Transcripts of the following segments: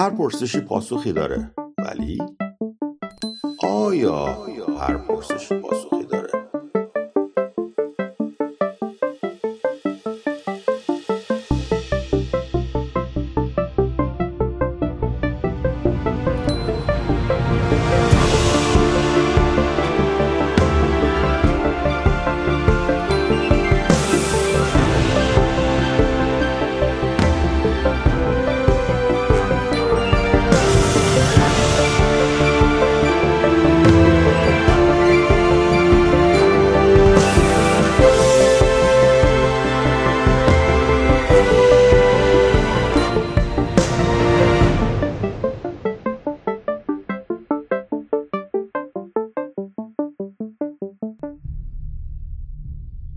هر پرسشی پاسخی داره، ولی آیا هر پرسشی پاسخی داره؟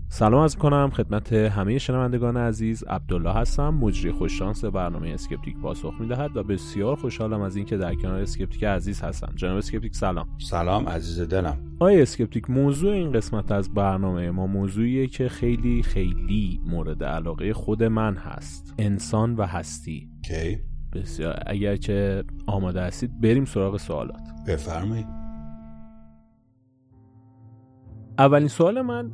سلام عرض می‌کنم خدمت همه شنوندگان عزیز. عبدالله هستم، مجری خوششانس برنامه اسکیپتیک پاسخ می‌دهد و بسیار خوشحالم از اینکه در کنار اسکیپتیک عزیز هستم. جناب اسکیپتیک سلام. سلام عزیز دلم. آقای اسکیپتیک، موضوع این قسمت از برنامه ما موضوعیه که خیلی خیلی مورد علاقه خود من هست، انسان و هستی. اوکی. بسیار، اگر که آماده هستید بریم سراغ سوالات. بفرمایید. اولین سوال من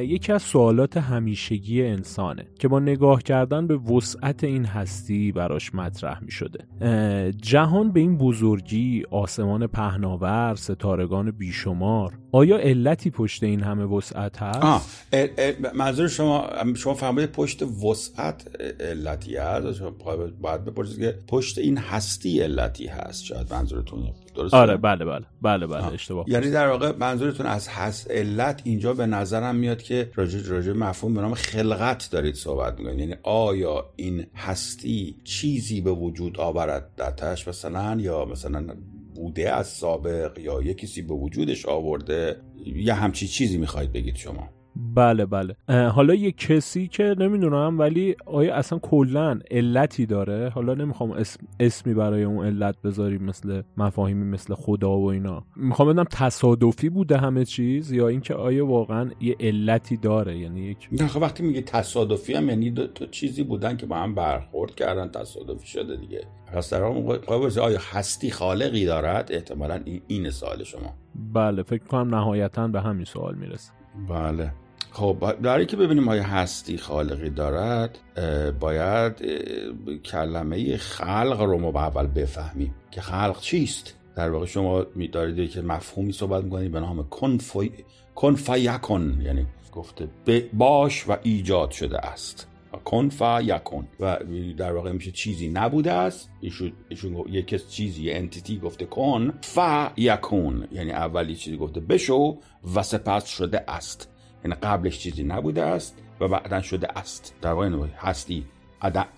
یکی از سوالات همیشگی انسانه که با نگاه کردن به وسعت این هستی براش مطرح می شده. جهان به این بزرگی، آسمان پهناور، ستارگان بیشمار، آیا علتی پشت این همه وسعت هست؟ منظور شما فهمیدید پشت وسعت علتی هست؟ باید بپرسید که پشت این هستی علتی هست، شاید منظورتون درسته؟ آره بله بله بله بله اشتباه. یعنی در واقع منظورتون از علت اینجا به نظرم میاد که راجع مفهوم به نام خلقت دارید صحبت میکنید. یعنی آیا این هستی چیزی به وجود آوردتش مثلا، یا مثلا بوده از سابق، یا یه کسی به وجودش آورده، یا همچی چیزی میخواید بگید شما؟ بله بله. حالا یه کسی که نمیدونم، ولی آیا اصلا کلن علتی داره؟ حالا نمیخوام اسمی برای اون علت بذاریم، مثل مفاهیمی مثل خدا و اینا. میخوام بدونم تصادفی بوده همه چیز، یا اینکه آیا واقعا یه علتی داره؟ یعنی نه خب وقتی میگه تصادفی هم یعنی دو چیزی بودن که با هم برخورد کردن، تصادفی شده دیگه. پس در واقع آیا هستی خالقی دارد؟ احتمالاً این سوال شما. بله فکر کنم نهایتاً به همین سوال میرسه. بله خب برای که ببینیم آیا هستی خالقی دارد، باید کلمه خلق رو ما اول بفهمیم که خلق چیست. در واقع شما می‌دارید که مفهومی صحبت می‌کنید به نام کن فای کن، یعنی گفته باش و ایجاد شده است، کن فای کن، و در واقع میشه چیزی نبوده است. ایشون یک چیزی، یه انتیتی گفته کن فای کن، یعنی اولی چیزی گفته بشو و سپس شده است، یعنی قبلش چیزی نبوده است و بعدن شده است. در واقع هستی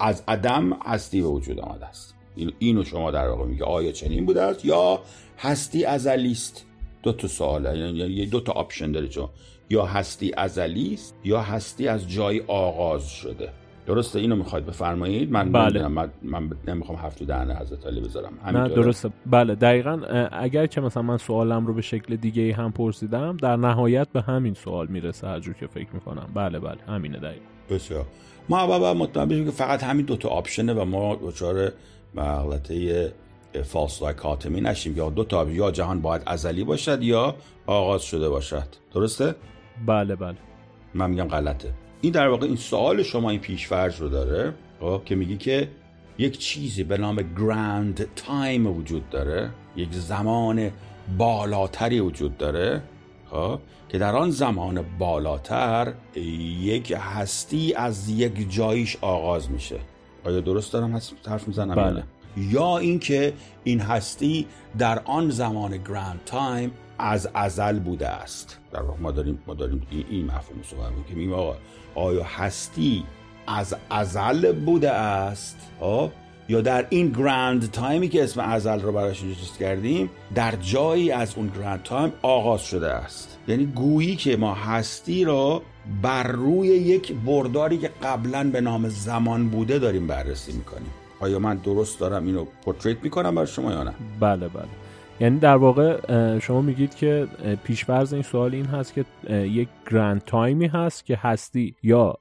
از عدم هستی به وجود آمده است. اینو شما در واقع میگه آیا چنین بوده است یا هستی ازلی است. دو تا سواله، یعنی دو تا آپشن داره شما، یا هستی ازلی است یا هستی از جای آغاز شده. درسته؟ اینو میخواید بفرمایید؟ من بله. من نمیخوام هفت و دهنه حضرت علی بذارم. نه درسته بله دقیقاً. اگر که مثلا من سوالم رو به شکل دیگه‌ای هم پرسیدم، در نهایت به همین سوال میرسه هر جور که فکر میکنم. بله بله همینه دقیقاً. بسیار. ما بابا مطمئن بشیم که فقط همین دو تا آپشنه و ما دچار مغلطه فالس دایکاتومی نشیم، یا دو تا، یا جهان باید ازلی باشد یا آغاز شده باشد. درسته؟ بله بله. من میگم غلطه. این در واقع این سوال شما این پیش‌فرض رو داره که میگی که یک چیزی به نام گراند تایم وجود داره، یک زمان بالاتری وجود داره که در آن زمان بالاتر یک هستی از یک جایش آغاز میشه. آیا درست دارم حرف میزنم؟ بله. یا اینکه این هستی در آن زمان گراند تایم از ازل بوده است. در واقع ما داریم این مفهوم صحبت می‌کنیم که میگیم آقا آیا هستی از ازل بوده است یا در این گراند تایمی که اسم ازل رو براش چیز کردیم، در جایی از اون گراند تایم آغاز شده است. یعنی گویی که ما هستی را بر روی یک برداری که قبلا به نام زمان بوده داریم بررسی می‌کنیم. آیا من درست دارم اینو پورتریت می‌کنم برای شما یا نه؟ بله بله. یعنی در واقع شما میگید که پیش‌فرض این سوال این هست که یک گراند تایمی هست که هستی یا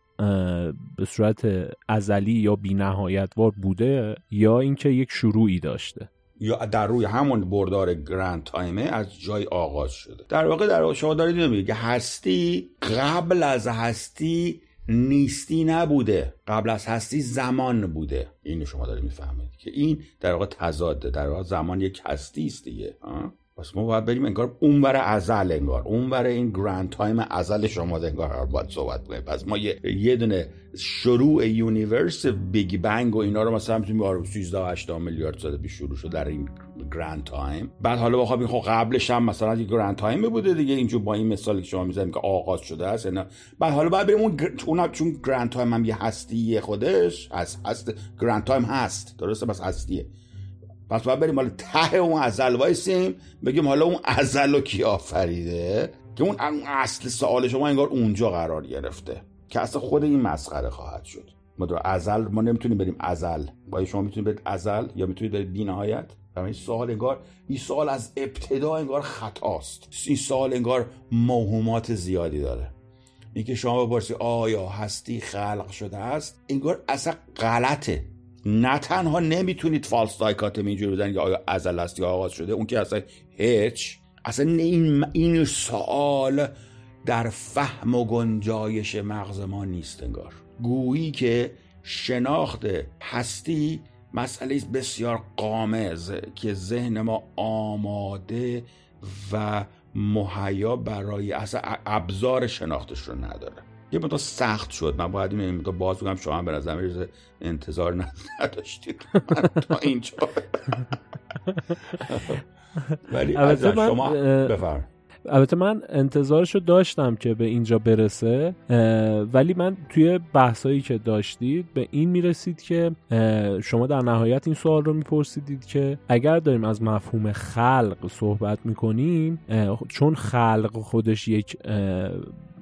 به صورت ازلی یا بی نهایتوار بوده یا اینکه یک شروعی داشته یا در روی همون بردار گراند تایم از جای آغاز شده. در واقع در شما دارید میگید که هستی قبل از هستی نیستی نبوده، قبل از هستی زمان بوده. اینو شما دارید میفهمید که این در واقع تضاده، در واقع زمان یک هستی است دیگه. پس ما باید بریم انگار اونور ازل، انگار اونور این گراند تایم ازل شما انگار باید صحبت کنیم. پس ما یه دونه شروع یونیورس بیگ بنگ و اینا رو مثلا می‌تونیم 13.8 میلیارد سال پیش شروع شد در این گراند تایم. بعد حالا بخوام خب قبلش هم مثلا یه گراند تایم بوده دیگه، اینجوری با این مثالی که شما می‌زنید که آغاز شده است اینا. بعد حالا باید بریم اون چون گراند تایم هم یه هستی خودش از هست، گراند تایم هست درسته، بس هستیه. پس باید بریم حالا ته اون ازل وایسیم بگیم حالا اون ازل رو کی آفریده، که اون اصل سوال شما انگار اونجا قرار گرفته که اصلا خود این مسخره خواهد شد. ما در ازل ما نمیتونیم بریم ازل، باید شما میتونید برید ازل یا میتونید برید بی نهایت. این سوال انگار، این سوال از ابتدا انگار خطاست، این سوال انگار موهومات زیادی داره. اینکه شما بپرسید آیا هستی خلق شده است انگار اصلا غلطه. نه تنها نمیتونید فالس دایکاتمی اینجوری بزنید که آیا ازل است یا آغاز شده، اون که اصلا هیچ. اصلا این سوال در فهم و گنجایش مغز ما نیست انگار. گویی که شناخت هستی مسئله بسیار غامض که ذهن ما آماده و مهیا برای اصلا ابزار شناختش رو نداره. یه مقدار سخت شد. من باید این مقدار باز بگم شما هم به نظر انتظار نداشتید تا اینجا. ولی از شما بفرم. البته من انتظارشو داشتم که به اینجا برسه، ولی من توی بحثایی که داشتید به این میرسید که شما در نهایت این سوال رو میپرسیدید که اگر داریم از مفهوم خلق صحبت میکنیم، چون خلق خودش یک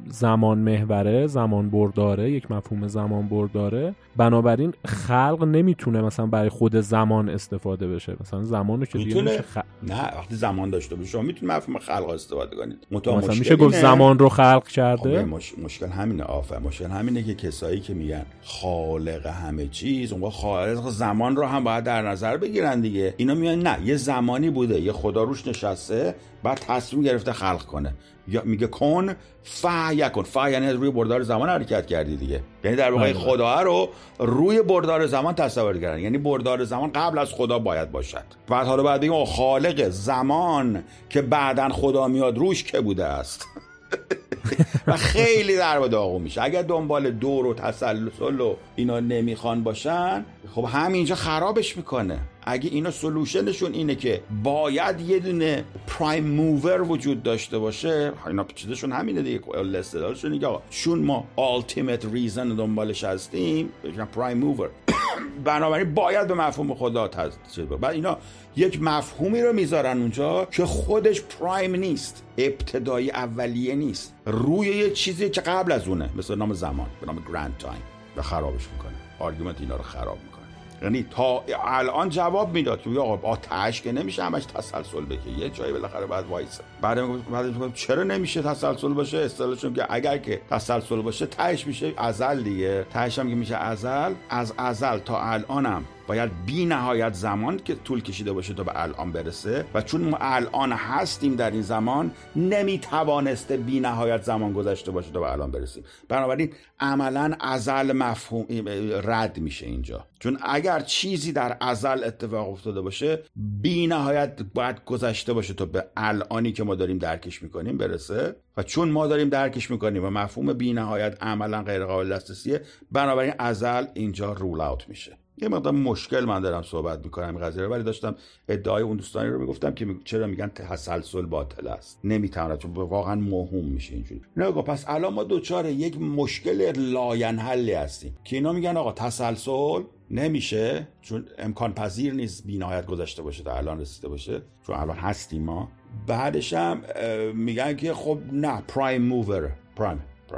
زمان محوره، زمان برداره، یک مفهوم زمان برداره، بنابراین خلق نمیتونه مثلا برای خود زمان استفاده بشه. مثلا زمانو که دیگه میشه نه، وقتی زمان داشته باشه شما میتونید مفهوم خلق استفاده کنید. مثلا میشه گفت زمان رو خلق کرده. مشکل همینه. مشکل همینه که کسایی که میگن خالق همه چیز، اونها خالق زمان رو هم باید در نظر بگیرن دیگه. اینا میگن نه، یه زمانی بوده، یه خدا روش نشسته، بعد تصمیم گرفته خلق کنه. یا میگه کن فای کن، فای یعنی روی بردار زمان حرکت کردی دیگه، یعنی در واقع خدا رو روی بردار زمان تصور کردن، یعنی بردار زمان قبل از خدا باید باشد. بعد حالا بعد بگیم خالق زمان که بعداً خدا میاد روش که بوده است و خیلی درو داغو میشه. اگر دنبال دور و تسلسل و اینا نمیخوان باشن، خب همینجا خرابش میکنه. اگه اینا سلوشنشون اینه که باید یه دونه پرایم موور وجود داشته باشه، اینا چیزشون همینه دیگه، استدلالشون اینه که چون ما التیمت ریزن دنبالش هستیم، پرایم موور بنابراین باید به مفهوم خدا تجزیه بشه. بعد اینا یک مفهومی رو میذارن اونجا که خودش پرایم نیست، ابتدایی اولیه نیست، روی یه چیزی که قبل از اونه، مثل نام زمان به نام گراند تایم، و خرابش میکنه. آرگومنت اینا رو خراب میکنه. یعنی تا الان جواب میداد که آقا آتش که نمیشه همش تسلسل بگه، یه جایی بالاخره باید وایسه. بعد میگم چرا نمیشه تسلسل باشه؟ استدلالشون که اگر که تسلسل باشه تهش میشه ازل دیگه، تهش هم که میشه ازل. از ازل تا الانم باید بی نهایت زمان که طول کشیده باشه تا به الان برسه، و چون ما الان هستیم در این زمان، نمیتوانسته بی نهایت زمان گذشته باشه تا به الان برسیم. بنابراین عملا ازل مفهوم رد میشه اینجا، چون اگر چیزی در ازل اتفاق افتاده باشه، بی نهایت باید گذشته باشه تا به الانی که ما داریم درکش میکنیم برسه، و چون ما داریم درکش میکنیم و مفهوم بی نهایت عملا غیر قابل دسترسیه، بنابراین ازل اینجا رول اوت میشه. یه مقدار مشکل من دارم صحبت میکنم این قضیه رو، ولی داشتم ادعای اون دوستانی رو میگفتم که چرا میگن تسلسل باطل است، نمیتونه، چون واقعا موهوم میشه اینجوری. نگاه، پس الان ما دوچار یک مشکل لاینحلی هستیم که اینا میگن آقا تسلسل نمیشه چون امکان پذیر نیست بی نهایت گذشته باشه تا الان رسیده باشه، چون الان هستیم ما. بعدش هم میگن که خب نه، پرایم موور،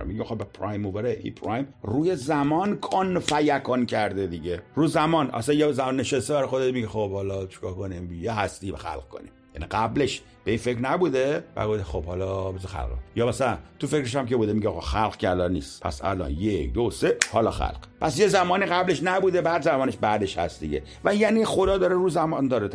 میگه خب پرایم مووره، ای پرایم روی زمان کن فای کن کرده دیگه، رو زمان. اصلا یه زمان نشسته بر خودت میگه خب حالا چیکار کنیم، یه هستی خلق کنیم. یعنی قبلش به این فکر نبوده، بعد خب حالا بذار خلق، یا مثلا تو فکرش هم که بوده میگه آقا خلق که الان نیست، پس الان 1 2 3 حالا خلق. پس یه زمان قبلش نبوده، بعد زمانش بعدش هست دیگه. و یعنی خدا داره رو زمان داره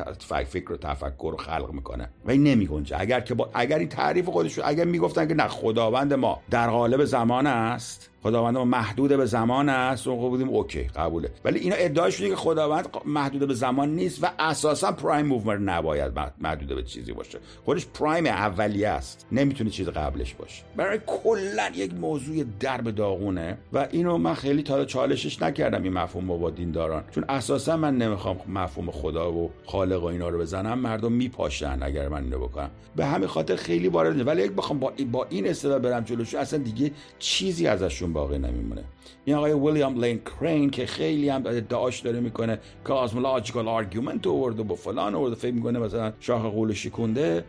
فکر و تفکر و خلق میکنه و این نمیگنجه. اگر که اگر این تعریف خودش، اگر میگفتن که نه خداوند ما در قالب زمان است، خداوند ما محدود به زمان است، اون بودیم اوکی قبوله. ولی اینا ادعاشونه که خداوند محدود به زمان نیست و اساسا پرایم موور نباید محدود به چیزی باشه، خودش پرایم اولیه است، نمیتونه چیز قبلش باشه. برای کلا یک موضوع درب داغونه و اینو من خیلی تا چالشش نکردم این مفهوم با دینداران، چون اساسا من نمیخوام مفهوم خدا و خالق و اینا رو بزنم، مردم میپاشن اگر من اینو بکنم، به همین خاطر خیلی وارد نمیشم. ولی اگه بخوام با این استدلال برم جلوش، اصلا دیگه چیزی ازش باقی نمیمونه. این آقای ویلیام لین کرین که خیلی هم ادعاش داره میکنه کازمولوژیکال آرگومنت آورده با فلان آورده، فکر میکنه مثلا شاخ قول شکونده،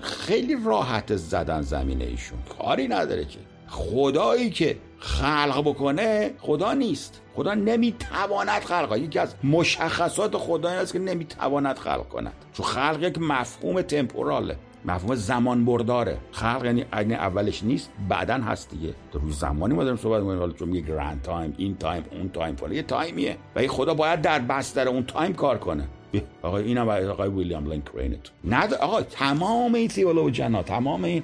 خیلی راحت زدن زمینه ایشون، کاری نداره که خدایی که خلق بکنه خدا نیست، خدا نمیتواند خلق کنه. یکی از مشخصات خدا این است که نمیتواند خلق کند، چون خلق یک مفهوم تمپوراله، مفهوم زمان برداره. خلق یعنی اولش نیست، بعدن هست دیگه. روی زمانی ما داریم صحبت می‌کنیم، حالا چون میگه گراند تایم، این تایم، اون تایم، فلان، یه تایمیه و این خدا باید در بستر اون تایم کار کنه. آقا اینم آقای ویلیام لین کرین نه آقا، تمام این تئولوژنا، تمام این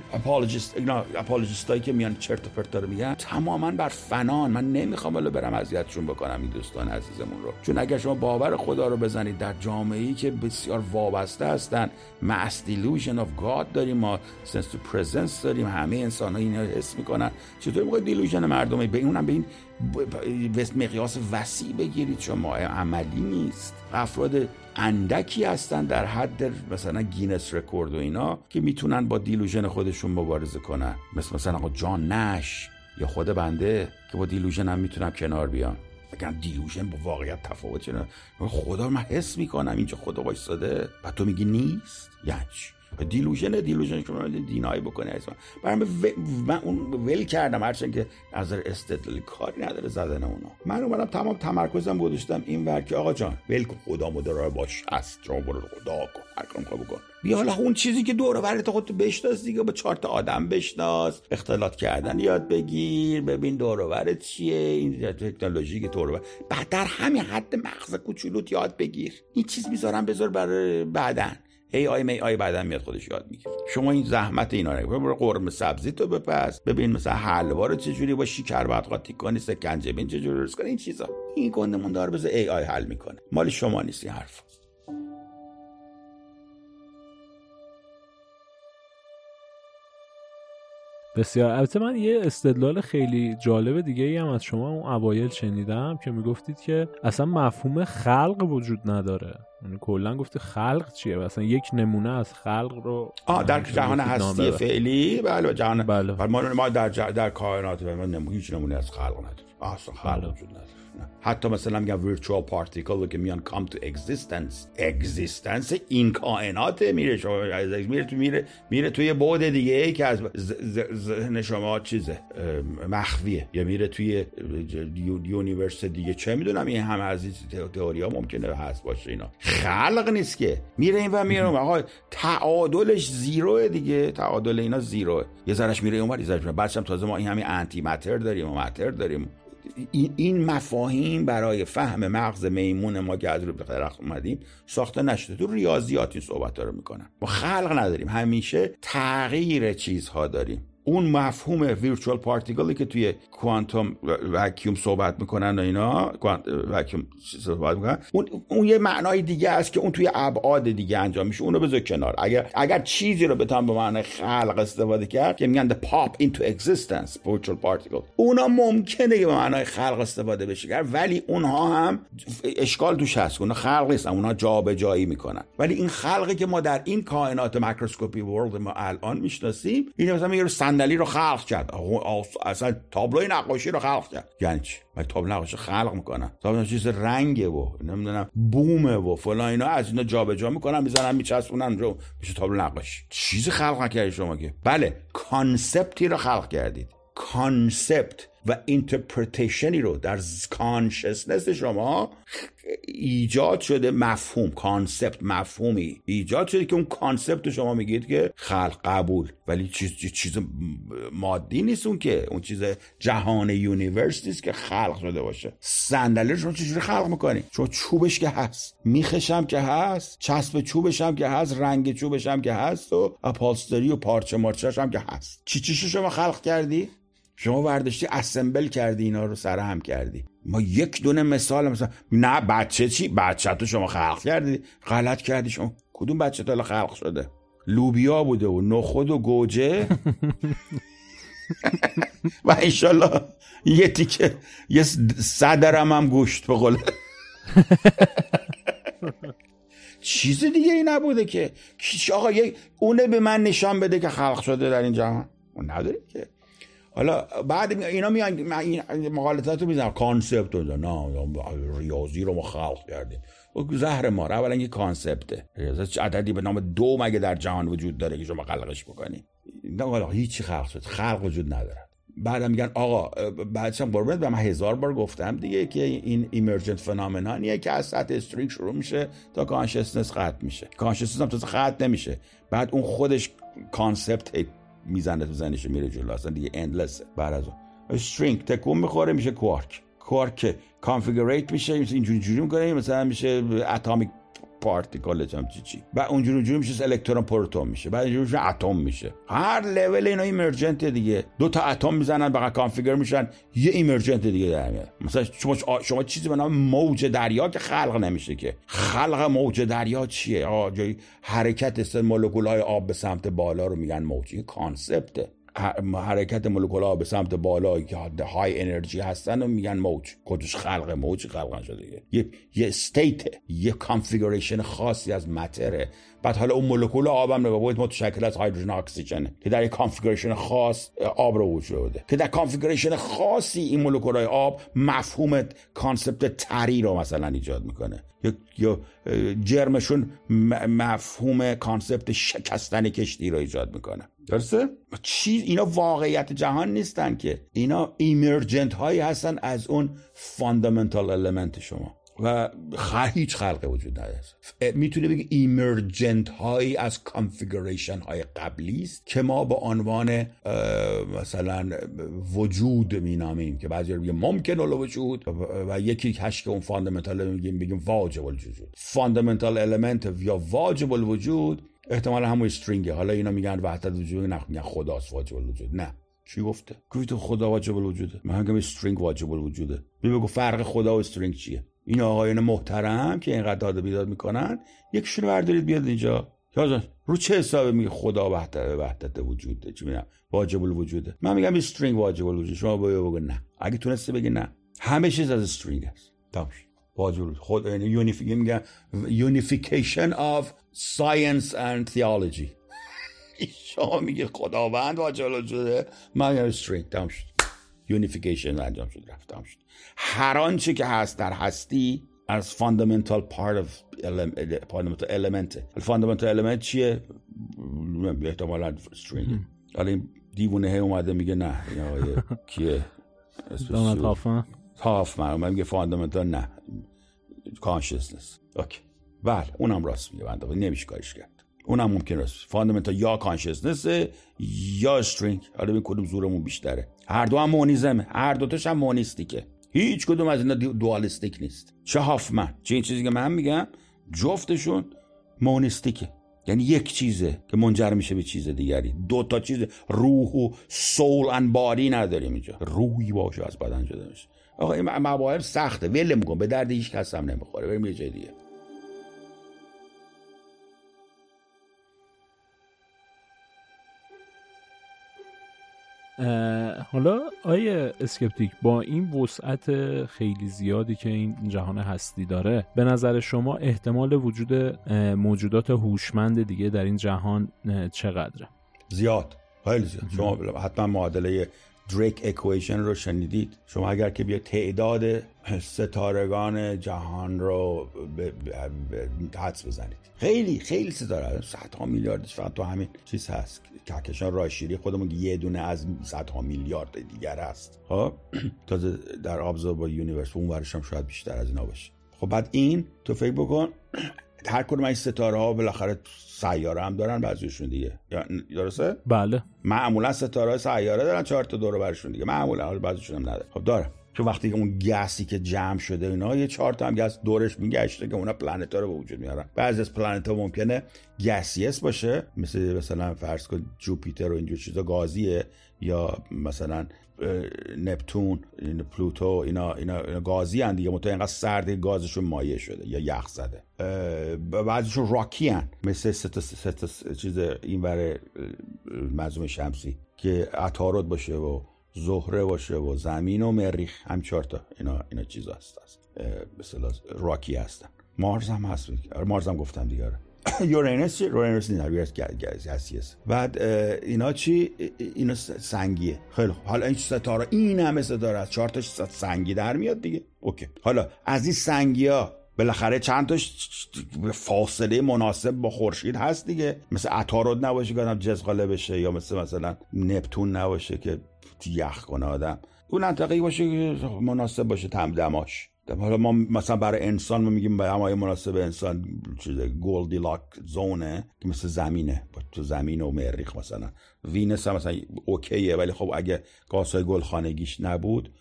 اپولوژیستایی که میان چرت و پرت داره میگن، تماما بر فنان. من نمیخوام الا برم اذیتشون بکنم این دوستان عزیزمون رو، چون اگر شما باور خدا رو بزنید در جامعه‌ای که بسیار وابسته هستن، ماس دیلوژن اف گاد داریم، ما سنس تو پرزنس داریم، همه انسان‌ها اینو حس میکنن. چطور میگه دیلوژن مردمی؟ به اونم به این مقیاس وسیع بگیرید، شما عملی نیست. افراد اندکی هستن در حد مثلا گینس رکورد و اینا که میتونن با دیلوژن خودشون مبارزه کنن، مثلا آقا جان نش یا خود بنده که با دیلوژن هم میتونم کنار بیام. بگم دیلوژن با واقعیت تفاوت چنه؟ خدا من حس میکنم اینجا خدا وایساده و تو میگی نیست، یعنی دیلوژن که من دینایی بکنه اصلا برام من اون ول کردم، هرچند که از استدلال کاری نداره زدن اونا. من اومدم تمام تمرکزم گذاشتم این ور که آقا جان ول کن، خدا مدارا باش است، شما برو خدا کن، هر کاری می‌خوای بکن، بیا حالا اون چیزی که دور و برت خودت بشناس دیگه، با 4 تا آدم بشناس، اختلاط کردن یاد بگیر، ببین دور و برت چیه، این تکنولوژی که دور و بعد در همین حد مغز کوچولوت یاد بگیر. این چیز میذارم بذار برای بعدن، ای بعدن میاد خودش یاد میگیره. شما این زحمت اینا رو برو قرمه سبزی تو بپز، ببین مثلا حلوا رو چه جوری با شکر بعد قاطی کنی، سکنجبین چه جوری درست کنی، این چیزا، این گندمون داره بز ای آی حل میکنه، مال شما نیست این حرف. بسیار. البته من یه استدلال خیلی جالب دیگه ای هم از شما اون اوایل شنیدم که میگفتید که اصلا مفهوم خلق وجود نداره، یعنی کلا گفته خلق چیه و اصلا یک نمونه از خلق رو در جهان هستی فعلی، بله جهان، بله. ما در کائنات هیچ نمونه از خلق نداره، اصلا خلق وجود نداره. حتی مثلا میگم ویرچوال پارتیکل که میان کام تو اگزیستنس، اگزیستنس این کائنات میره توی بعد دیگه ای که از ذهن شما چیزه مخفیه، یا میره توی یونیورس دیگه، چه میدونم، این همه از این تئوریا ممکنه هست باشه. اینا خلق نیست که، میره این و میره آقا تعادلش زیروه دیگه، تعادل اینا زیروه، یه ذرهش میره اونور، یه ذرهش میره. بعدش هم تازه ما این همین آنتی ماتر داریم و ماتر داریم. این مفاهیم برای فهم مغز میمون ما که از رو به درخت اومدیم ساخته نشده، تو ریاضیات این صحبت‌ها رو میکنن. ما خلق نداریم، همیشه تغییر چیزها داریم. اون مفهوم ویرچوال پارتیکلی که توی کوانتوم وکیوم صحبت میکنن و اینا، وکیوم صحبت میکنن، اون یه معنای دیگه است که اون توی ابعاد دیگه انجام میشه، اونو بذار کنار. اگر چیزی رو بتونم به معنای خلق استفاده کرد که میگن the pop into existence virtual particle، اونا ممکنه که به معنای خلق استفاده بشه کرد، ولی اونها هم اشکال توش هست، اونها خلق نیستن، اونها جابجایی میکنن. ولی این خلقی که ما در این کائنات ماکروسکوپی ورلد ما الان میشناسیم، این مثلا یه صندلی رو خلق کرد، اصلا تابلوی نقاشی رو خلق کرد. یعنی چی؟ من تابلو نقاشی خلق میکنم، تابلو چیز رنگه و نمیدونم بومه و فلان اینا، از اینا جابجا میکنم، میزنم میچسبونم رو، میشه تابلو نقاشی. چیزی خلق نکردید شما که. بله، کانسپتی رو خلق کردید. کانسپت و اینترپریتیشنی رو در کانشسنس شما ایجاد شده، مفهوم کانسپت، مفهومی ایجاد شده که اون کانسپت رو شما میگید که خلق قبول، ولی چیز مادی نیست، اون که اون چیز جهان یونیورس نیست که خلق شده باشه. صندلی رو شما چجوری خلق میکنی؟ شما چوبش که هست، میخشم که هست، چسب چوبش هم که هست، رنگ چوبش هم که هست و اپالستری و پارچه مارچه‌اش هم که هست. چیشو شما خلق کردی؟ شما ورداشتی اسمبل کردی، اینا رو سر هم کردی. ما یک دونه مثال نه بچه چی؟ بچه تو شما خلق کردی؟ غلط کردی شما. کدوم بچه تا الان خلق شده؟ لوبیا بوده و نخود و گوجه و انشالله یه تیکه یه صدرم هم گوشت به قول چیز دیگه ای نبوده که آقا یک اونه به من نشان بده که خلق شده در این جهان. اون نداریم که. حالا بعد اینا میان این مقالطات رو میزنم کانسپت رو دارم. نه ریاضی رو ما خلق کردیم. زهر ماره. اولا یه کانسپته، عددی به نام دو مگه در جهان وجود داره که شما خلقش بکنی؟ نه حالا هیچی خلق شد، خلق وجود نداره. بعدم میگن آقا بعدش هم قربونت برم، 1000 بار گفتم دیگه که این ایمرجنت فنومنانیه که از سطح استرینگ شروع میشه تا کانشسنس ختم میشه. کانشسنس هم تا ختم نمیشه، بعد اون خودش کانسپت میزنه تو ذهنش میره جلو، اصلا دیگه اندلسه. بعد از اون استرینگ تکون میخوره میشه کوارک، کوارک کانفیگوریت میشه اینجوری میکنه مثلا میشه اتمیک پارتیکل هم چی و اونجوری میشه الکترون پروتون میشه، بعد اینجوری میشه اتم میشه. هر لول اینا ایمرجنت دیگه، دو تا اتم میزنن بقیه کانفیگر میشن، یه ایمرجنت دیگه در میاد. مثلا شما چیزی به نام موج دریا که خلق نمیشه که. خلق موج دریا چیه؟ جای حرکت است مولکولای آب به سمت بالا رو میگن موج. این کانسپته. حرکت مولکول‌ها به سمت بالا که های انرژی هستن و میگن موج. خودش خلق موج خلقن شده. یه استیت، یه کانفیگوریشن خاصی از متره. بعد حالا اون مولکول آب هم نگاه کنید متشکل از هیدروژن اکسیژن که در یک کانفیگوریشن خاص آب رو وجود داده، که در کانفیگوریشن خاصی این مولکول‌های آب مفهوم کانسپت تری رو مثلا ایجاد میکنه، یا جرمشون مفهوم کانسپت شکستن کشتی رو ایجاد میکنه. درسته؟ اینا واقعیت جهان نیستن که، اینا ایمرجنت هایی هستن از اون فاندامنتال المنت شما و هیچ خلقی وجود نداره. میتونه بگه ایمرجنت هایی از کانفیگوریشن های قبلی است که ما به عنوان مثلا وجود مینامیم، که بعضی میگن ممکن الوجود و یکی هش که اون فاندامنتال میگیم واجب الوجود. فاندامنتال المنت یا واجب الوجود احتمالا همون استرینگه. حالا اینا میگن وحدت وجود، نه میگن خداست واجب الوجود. نه، چی گفته؟ گفت خدا واجب الوجوده، من میگم استرینگ واجب الوجوده. بگو فرق خدا و استرینگ چیه؟ این آقایان محترم که اینقدر داد و بیداد میکنن یکشون بردارید بیاد اینجا. یادتون رو چه حسابه میگه خدا وحدت وجوده؟ چی میگم واجب الوجوده؟ من میگم استرینگ واجب الوجود. شما بگو نه. اگه تونسته بگی نه، همه چیز از استرینگ است. تمش. واجب الوجود خود میگن یونیفیکیشن اف ساینس اند تئولوژی. شما میگه خداوند واجب الوجوده، من میگم استرینگ. تمش. یونیفیکیشن انجام شد، رفتم شد. هر آنچه که هست در هستی از فاندامنتال پارت اف فاندامنتال المنت. فاندامنتال المنت چیه؟ احتمالاً استرینگ. حالا این دیوونه اومده میگه نه، یا کیه؟ دونالد هافمن. هافمن میگه فاندامنتال نه، کانشسنس. اوکی. بله، اونم راست میگه، بنده نمیشه کارش کرد. اونم ممکنه فاندامنتال یا کانشسنس یا استرینگ. حالا ببین کدوم زورمون بیشتره. هر دو هم مونیزمه، هر دو تاش هم مونیستیکه. هیچ کدوم از اینا دوالیستیک نیست. چه هافمن چه این چیزی که من میگم، جفتشون مونیستیکه، یعنی یک چیزه که منجر میشه به چیز دیگری. دو تا چیز روح و سول ان بادی نداریم اینجا. روحی باشه از بدن جدا میشه. آقا این مباحث سخته، ول میگم، به درد هیچ کس هم نمیخوره. بریم یه جای دیگه. حالا آیه اسکیپتیک، با این وسعت خیلی زیادی که این جهان هستی داره، به نظر شما احتمال وجود موجودات هوشمند دیگه در این جهان چقدره؟ زیاد، خیلی زیاد. شما حتما معادله دریک اکویشن رو شنیدید؟ شما اگر که بیاید تعداد ستارگان جهان رو حدس بزنید، خیلی خیلی ستاره، صدها میلیاردش فقط تو همین چیز هست. کهکشان راه شیری خودمون یه دونه از صدها میلیارد دیگر هست، خب تازه در ابزوربال یونیورس اون ورش هم شاید بیشتر از اینا باشه. خب بعد این تو فکر بکن هر کدوم از ستاره ها بالاخره سیاره هم دارن بعضیشون دیگه، درسته؟ بله. معمولا ستاره ها سیاره دارن، 4 تا دور برشون دیگه معمولا، حالا بعضیشون هم نداره. خب داره تو وقتی که اون گسی که جمع شده اینا یه 4 تا هم گس دورش میگشته که اونا پلنت‌ها رو به وجود میارن. بعضی از پلنت‌ها ممکنه گسیس باشه، مثلا فرض کن جوپیتر و اینجور چیزا گازیه، یا مثلا نپتون، این پلوتو، اینا گازی ان دیگه، متأ اینقدر سرد گازشون مایع شده یا یخ زده. بعضیشون راکی ان، مثل سه تا چیز اینور منظومه شمسی که عطارد باشه و زهره باشه و زمین و مریخ، هم 4 تا اینا چیزا هست، مثلا راکی هستن. مارز هم هست، مارز هم گفتم دیگه. یورانوس نه، گازیه. بعد اینا چی؟ اینا سنگیه. خیلی خوب، حالا این ستاره، این همه ستاره از 4 تا سنگی در میاد دیگه، اوکی. حالا از این سنگیا بالاخره چند تاش فاصله مناسب با خورشید هست دیگه، مثل عطارد نباشه که آدم جزغاله بشه، یا مثلا نپتون نباشه که یخ کنه آدم، اون منطقی باشه که مناسب باشه دماش. حالا ما مثلا برای انسان ما میگیم همای مناسب انسان چیزه، گولدی لاک زونه که مثل زمینه، تو زمین و مریخ مثلا. وینس هم مثلا اوکیه، ولی خب اگه گازهای گلخانگیش نبود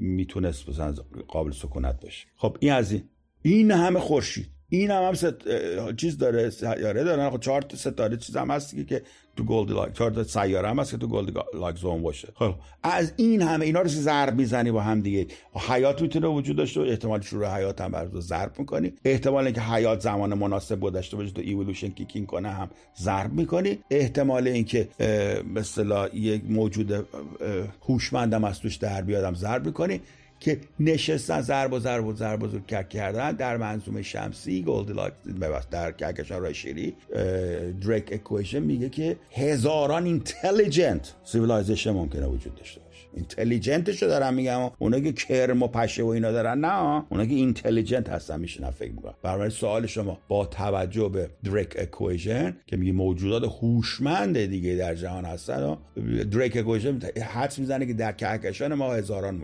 میتونست مثلا قابل سکونت باشه. خب این از این همه خورشید، این هم چیز داره، سیاره دارن. خب 4 تا ستاره چیز هم هست که تو گلدی لاک، 4 تا سیاره هم هست که تو گلدی لاک زون باشه. خب از این همه اینا رو ضرب میزنی با هم دیگه، حیات میتونه وجود داشته باشه، احتمال شروع حیات هم برات ضرب میکنی، احتمال اینکه حیات زمان مناسب گذشته باشه تو ایولوشن کیکینگ کنه هم ضرب میکنی، احتمال اینکه به اصطلاح یک موجود هوشمندم از توش در بیادم ضرب میکنی، که نشستن ضرب کردن در منظومه شمسی گلدلاکس در کهکشان راه شیری. دریک اکویشن میگه که هزاران اینتلیجنت سیویلایزیشن ممکنه وجود داشته باشه. اینتلیجنتشو دارم میگم، اونا که کرم و پشه و اینا دارن نه، اونا که اینتلیجنت هستن میشن فکر میکنن. برای سوال شما با توجه به دریک اکویشن که میگه موجودات هوشمند دیگه در جهان هستن، دریک اکویشن حدس میزنه که در کهکشان ما هزار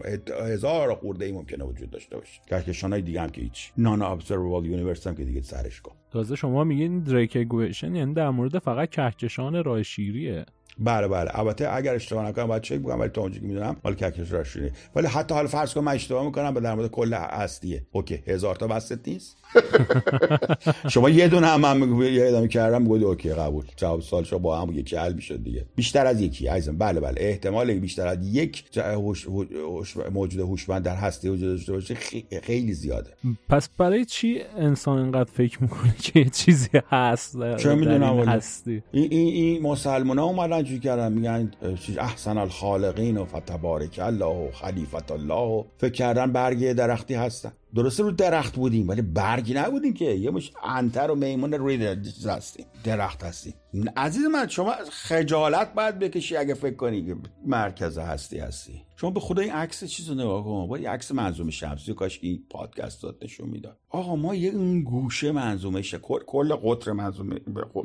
را خورده ای ممکنه وجود داشته باشه. کهکشان‌های دیگه هم که هیچ، نان ابزروال یونیورس هم که دیگه سرش کن. تازه شما میگین دریک اکویشن یعنی در مورد فقط کهکشان راه شیریه. بله، البته اگر اشتباه نکنم باید چک بگم، ولی تا اونجایی که میدونم مال کهکشان راه شیریه. ولی حتی حالا فرض کن من اشتباه میکنم، به در مورد کل هستیه، اوکی، 1000 تا وسط نیست. شما یه دونه هم یادم کردم گفت اوکی قبول، جواب سوالشو با هم یکی حل میشد دیگه، بیشتر از یکی عزیزم. بله، احتمال بیشتر از یک موجود هوشمند در هستی وجود داشته باشه خیلی زیاده. پس برای چی انسان اینقدر فکر میکنه که چیزی هست؟ چه میدونم هستی. این مسلمونا اومدن چی کردن؟ میگن احسن الخالقین و فتبارک الله و خلیفت الله، فکر کردن برگ درختی هستن. درسته رو درخت بودیم ولی برگی نبودیم که، یه مش انتر و میمون روی درخت هستیم. عزیز من شما خجالت باید بکشی اگه فکر کنی که مرکز هستی هستی. شما به خدا این عکس چیزو نگاه کن، با این عکس منظومه شمسی، کاش این پادکست داد نشون میداد. آقا ما یه اون گوشه منظومه کل قطر منظومه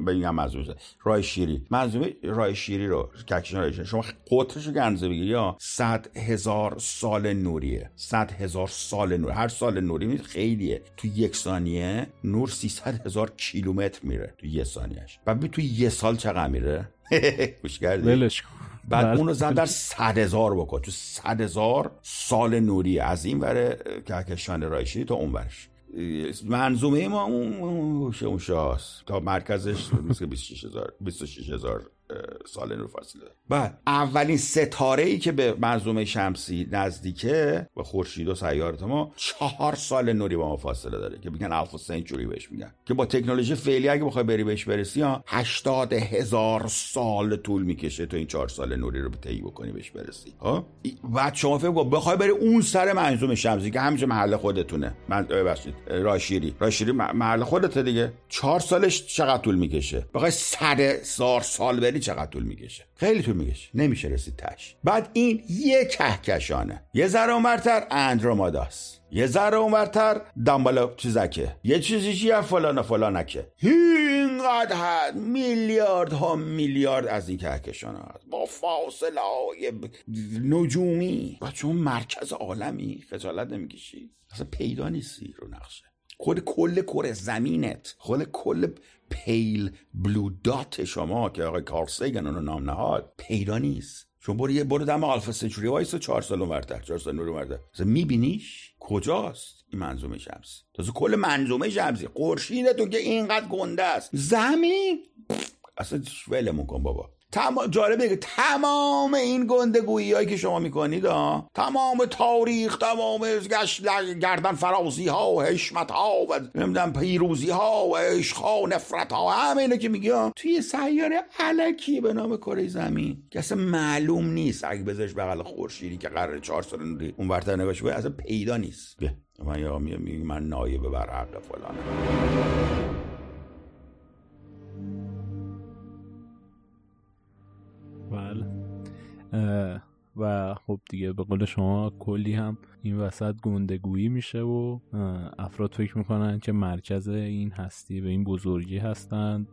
ببینم، منظومه راه شیری، منظومه راه شیری رو کهکشان راه شیری شما قطرشو گنزه بگیر یا 100,000 سال نوریه. 100,000 سال نور، هر سال نوری خیلیه، تو یک ثانیه نور 300,000 کیلومتر میره تو یه ثانیهش. بعد تو یه سال چقدر میره؟ خوش کردی ولش. بعد اونو زن در 100,000 بکن، تو 100,000 سال نوری از این وره کهکشان راه شیری تا اون ورش. منظومه ما اون شاست تا مرکزش مثل 26,000 سال نور فاصله داره. بعد اولین ستاره‌ای که به منظومه شمسی نزدیکه، به خورشید و سیاره ما، 4 سال نوری با ما فاصله داره که میگن الفا سنچوری بهش میگن، که با تکنولوژی فعلی اگه بخوای بری بهش برسی ها 80,000 سال طول میکشه تو این 4 سال نوری رو طی بکنی بهش برسی ها. بعد شما فکر کن بخوای بری اون سر منظومه شمسی که همینجا محل خودتونه، من ببخشید راه شیری محل خودته دیگه، 4 سالش چقدر طول میکشه؟ بخوای 100,000 سال خیلی چقدر طول میکشه، خیلی طول میکشه، نمیشه رسید تاش. بعد این یه کهکشانه، یه ذره اونورتر اندروماداست، یه ذره اونورتر دنبال چیزکه، یه چیزی از فلان و فلانکه. اینقدر هست، میلیارد ها میلیارد از این کهکشان هست با فاصله های نجومی. و چون مرکز عالمی، خجالت نمیکشی؟ اصلا پیدا نیستی رو نقشه. خود کل کره زمینت، خود کل پیل بلو دات شما که آقای کارسیگن اونو نام نهاد، پیدا نیست. چون برو دم آلفا سنچوری وایسا 4 سال اونورتر، 4 سال اونورتر، اصلا میبینیش کجاست این منظومه شمسی. تازه کل منظومه شمسی، خورشیدتون که اینقدر گنده است، زمین اصلا ولمون کن بابا. جالبه که تمام این گندگویی هایی که شما میکنید، تمام تاریخ، تمام گردن فرازی ها و حشمت ها و نمیدونم پیروزی ها و عشق ها و نفرت ها، همه اینا که میگی توی سیاره الکی به نام کره زمین که اصلا معلوم نیست. اگه بذارش بغل خورشیدی که قراره 4 سال اونورتر نگاش کنی، اصلا پیدا نیست. من نایب برعقل فلان. بله. و خب دیگه به قول شما کلی هم این وسط گندگویی میشه و افراد فکر میکنن که مرکز این هستی به این بزرگی هستن،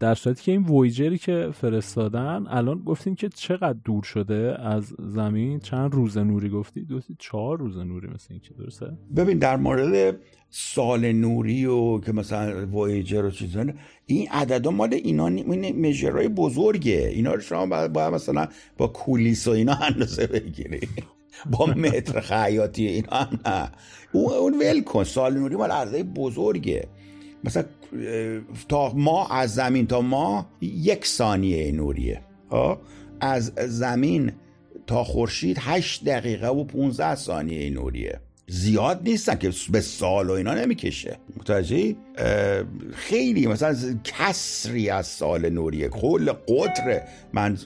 در صورتی که این وویجری که فرستادن الان گفتین که چقدر دور شده از زمین، چند روز نوری گفتی؟ 4 روز نوری مثل این که درسته؟ ببین در مورد سال نوری و که مثلا وویجر و چیزانه، این عددا مال اینا، این مژرای بزرگه، اینا رو شما باید مثلا با کولیس و اینا اندازه بگیری، با متر خیاطی اینا نه، اون ول کن. سال نوری مال عرضه بزرگه، مثلا تا ما از زمین تا ما 1 ثانیه نوریه، از زمین تا خورشید 8 دقیقه و 15 ثانیه نوریه. زیاد نیستن که به سال و اینا نمیکشه، متوجهی؟ خیلی مثلا کسری از سال نوریه. کل قطر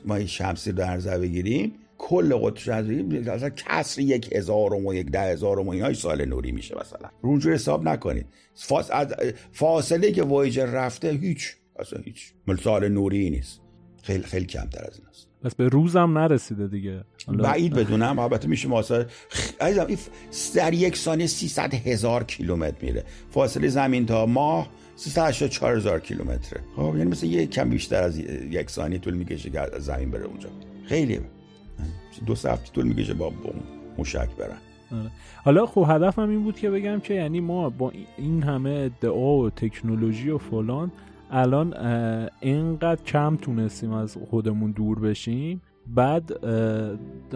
ما شمسی رو در نظر بگیریم، کل قطر شمسی مثلا کسری 1000 و 10,000 و ایناش سال نوری میشه مثلا. اونجوری حساب نکنید. فاصله که وایجر رفته هیچ، اصلا هیچ، مثل سال نوری نیست، خیلی خیلی کمتر از این است. بس به روزم نرسیده دیگه، بعید بدونم. البته میشه ماسا عزیزم، این در 1 ثانیه 300,000 کیلومتر میره. فاصله زمین تا ماه 384,000 کیلومتره. خب یعنی مثلا یه کم بیشتر از 1 ثانیه طول میکشه که از زمین بره اونجا. خیلی 2 هفته طول میکشه با موشک برن. حالا خب هدفم این بود که بگم که یعنی ما با این همه ادعا و تکنولوژی و فلان الان اینقدر کم تونستیم از خودمون دور بشیم. بعد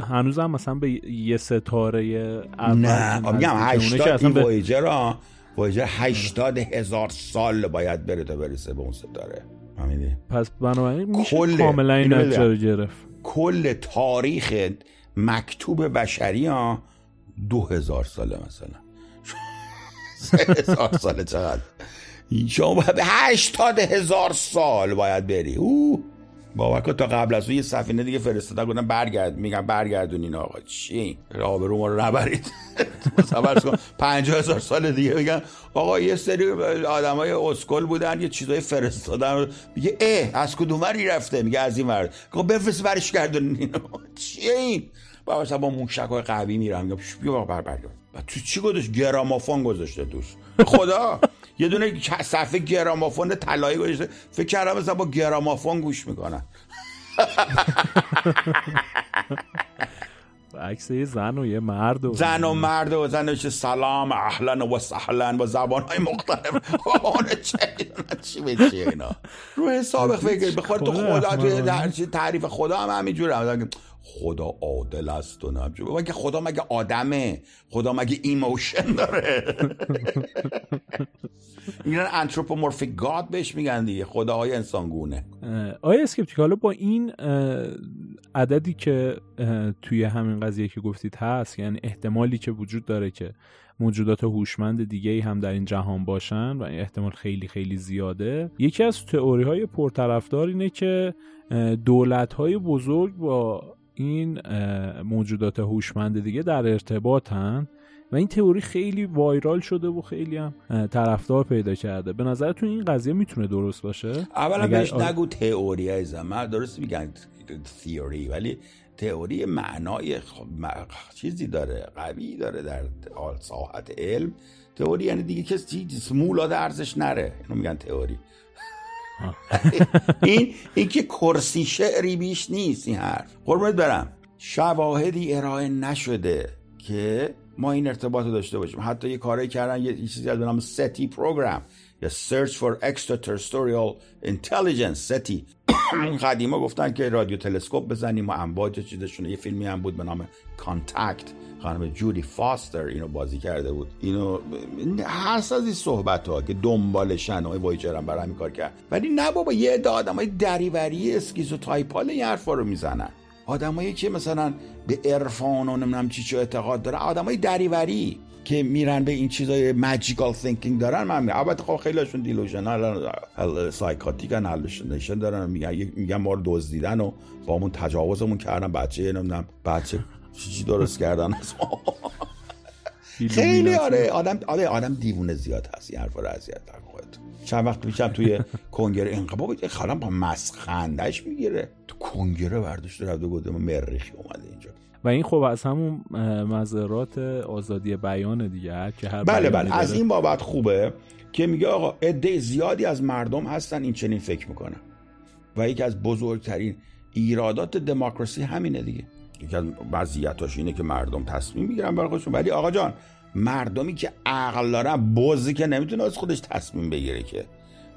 هنوز هم مثلا به یه ستاره نه میگم 80 این وویجر 80,000 سال باید بره تا برسه به اون ستاره. همینی. پس بنابراین میشه کاملا این نتیجه گرفت. کل تاریخ مکتوب بشری ها 2000 ساله مثلا. 3000 ساله چقدر؟ شما باید 80,000 سال باید بری. او باور کن تا قبل از اون یه سفینه دیگه فرستادن گفتن برگردونین آقا، چی آبرو ما رو نبرید. صبر کن 50,000 سال دیگه بگن آقا یه سری آدمای اسکول بودن یه چیزای فرستادن، میگه از کدوم وری رفته؟ میگه از این ور. گفت بفرست برش گردونین. چی این بابا؟ با موشکای قوی میرم، میگم بیا برگرد. تو چی گذاشت؟ گرامافون گذاشته توش. خدا یه دونه صفحه گرامافون طلایی گذاشته، فکر کردم مثلا با گرامافون گوش میکنن. عکس یه زن و یه مرد و زن و مرد سلام اهلا و سهلا با زبان‌های مختلف. اون چی میگه اینا رو حساب فکر بخواد تو خدا در تعریف خدا هم همینجوره. خدا عادل است و نمی‌جوره. مگه خدا مگه آدمه؟ خدا مگه ایموشن داره؟ میگن انتروپومورفیک گاد بهش میگن دیگه، خداهای انسانگونه. آیا اسکیپتیک حالا با این عددی که توی همین قضیه که گفتید هست، یعنی احتمالی که وجود داره که موجودات هوشمند دیگه‌ای هم در این جهان باشن و این احتمال خیلی خیلی زیاده، یکی از تئوری‌های پرطرفدار اینه که دولت‌های بزرگ با این موجودات هوشمند دیگه در ارتباطن و این تئوری خیلی وایرال شده و خیلی هم طرفدار پیدا کرده. به نظرتون این قضیه میتونه درست باشه؟ اولا بهش نگو تئوری ازم، درست میگن تئوری، ولی تئوری معنای چیزی داره، قوی داره در ساحت علم. تئوری یعنی دیگه کسی مولا در ارزش نره، اینو میگن تئوری. این که کرسی شعری بیش نیست. این حرف قربونت برم شواهدی ارائه نشده که ما این ارتباط رو داشته باشیم. حتی یه کاری کردن، یه چیزی از نام ستی پروگرام یا Search for Extraterrestrial Intelligence SETI قدیما گفتن که رادیو تلسکوپ بزنیم و انباج چیزشونه. یه فیلمی هم بود به نام کانتکت، خانم جودی فاستر اینو بازی کرده بود. اینو هست از این صحبت‌ها که دنبالشن، و وویجر هم برای همین کار کرد. ولی نه بابا، یه عده آدمای دریوری اسکیزوتایپال این حرفا رو میزنن، آدمایی که مثلا به عرفان و نمیدونم چی اعتقاد داره، آدمای دریوری که میرن به این چیزای ماجیکال ثینکینگ دارن. من البته خب خیلیشون دیلوژنال سایکاتیکن، هالوسینیشن دارن، میگن ما رو دزدیدن و بامون تجاوزمون کردن، بچه نمیدونم بچه چی درست کردن از ما. خیلی آره آدم دیوونه زیاد هست. این حرفا رو ازیاد در خودت چند وقت پیشم توی کنگره انقلاب بود، خالم با مسخندش میگیره تو کنگره برداشت رفت و گفتم مریخی اومده اینجا. و این خب از همون مزرات آزادی بیان دیگه که هر بله از این بابت خوبه که میگه آقا عده زیادی از مردم هستن این چنین فکر میکنن، و یکی از بزرگترین ایرادات دموکراسی همینه دیگه. یکی از وضعیتاش اینه که مردم تصمیم میگیرن برای خودشون. ولی آقا جان، مردمی که عقل دارن بزی که نمیتونه از خودش تصمیم بگیره که.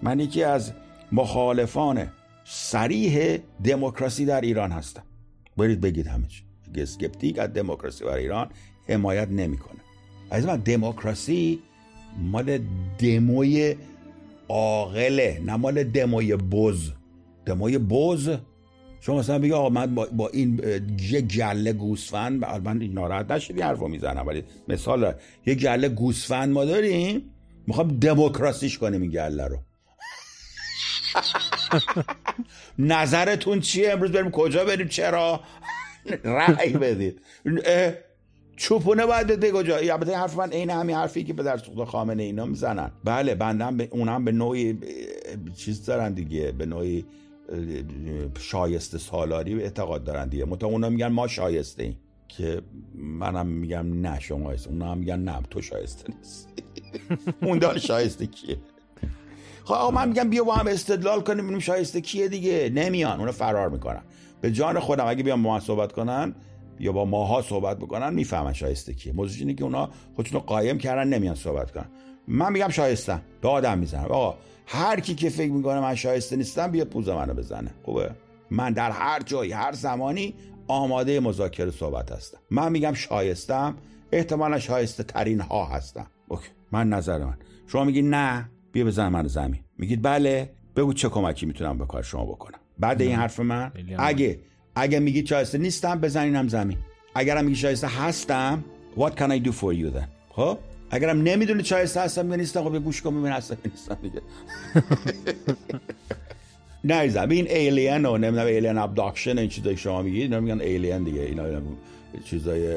من یکی از مخالفان صریح دموکراسی در ایران هستم. برید بگید همه چی. اسکیپتیک از دموکراسی برای ایران حمایت نمیکنه. از من دموکراسی مال دموی عاقله، نه مال دموی بز. دموی بز شما مثلا بگی آقا من با این یه گله گوسفند، من ناراحت نشید این حرفو میزنم، ولی مثال یه گله گوسفند ما داریم، میخوام دموکراسیش کنیم این گله رو. نظرتون چیه؟ امروز بریم کجا بریم؟ چرا؟ رای بدید. چوپونه باید بده کجا؟ البته حرف من عین همین حرفی که پدر سوخته خامنه اینا میزنن. بله بنده هم اونم به نوعی چیز دارن دیگه، به نوعی شایسته سالاری به اعتقاد دارن دیگه. متأ اونا میگن ما شایسته ایم، که منم میگم نه شما هست. اونا هم میگن نه تو شایسته نیست. اون دار شایسته کیه؟ خب آقا من میگم بیا با هم استدلال کنیم ببینیم شایسته کیه دیگه. نمیان، اونا فرار میکنن. به جان خودم اگه بیان با ما صحبت کنن یا با ماها صحبت بکنن میفهمن شایسته کیه. موضوع اینه که اونا خودشونو قایم کردن نمیان صحبت کنن. من میگم شایستم، به آدم میزنم. آقا هر کی که فکر میکنه من شایسته نیستم بیا پوز منو بزنه. خوبه؟ من در هر جایی هر زمانی آماده مذاکره صحبت هستم. من میگم شایستم، احتمالاً شایسته ترین ها هستم. اوکی، من نظر من. شما میگی نه، بیا بزن منو زمین. میگید بله، بگو چه کمکی میتونم به کار شما بکنم. بعد این حرف من اگه میگی شایسته نیستم بزنینم زمین. اگرم میگی شایسته هستم what can I do for you then. خب اگرم نمیدونی شایسته هستم یا نیستم، خب گوش کن ببین هستم نیستم دیگه. نه زمین alien و نمیدونم alien abduction این چیزایی شما میگید، اینا میگن alien دیگه. اینا چیزای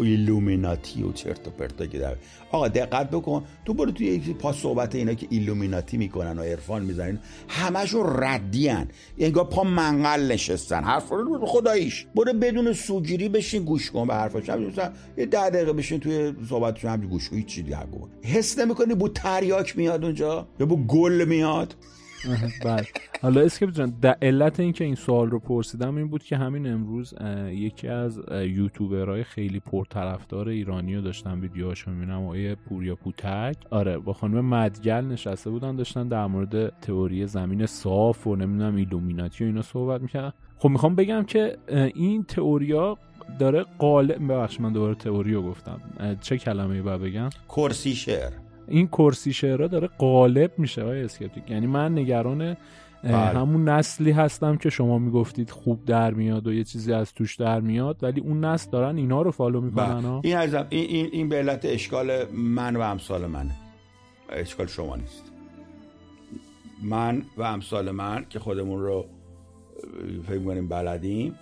ایلومیناتی و چرت و پرتا که در. آقا دقت بکن، تو برو توی یک پاس صحبت اینا که ایلومیناتی میکنن و عرفان میزنن، همشون ردیان، انگار پا منقل نشستن. حرف رو خداییش برو بدون سوگیری بشین گوش کن به حرفاش. مثلا یه 10 دقیقه بشین توی صحبتشون همین گوش کن، هیچ چیزی نگو. حس نمیکنی بو تریاک میاد اونجا یا بو گل میاد؟ بله. حالا اسکیپ جان، علت این که این سوال رو پرسیدم این بود که همین امروز یکی از یوتیوبرهای خیلی پرطرفدار ایرانی رو داشتم ویدیوهاشو میبینم، آقای پوریا پوتک، آره، با خانم مدگل نشسته بودن، داشتن در مورد تئوری زمین صاف و نمیدونم ایلومیناتی و اینا صحبت میکردن. خب میخوام بگم که این تئوریا داره قالب، ببخشید من دوباره تئوریو گفتم، چه کلمه‌ای باید بگم؟ کرسی شعر. این کرسی شعرها داره غالب میشه های اسکیپتیک. یعنی من نگران همون نسلی هستم که شما میگفتید خوب در میاد و یه چیزی از توش در میاد، ولی اون نسل دارن اینا رو فالو میکنن ها. این به علت اشکال من و امثال منه، اشکال شما نیست. من و امثال من که خودمون رو فکر می‌کنیم بلدیم،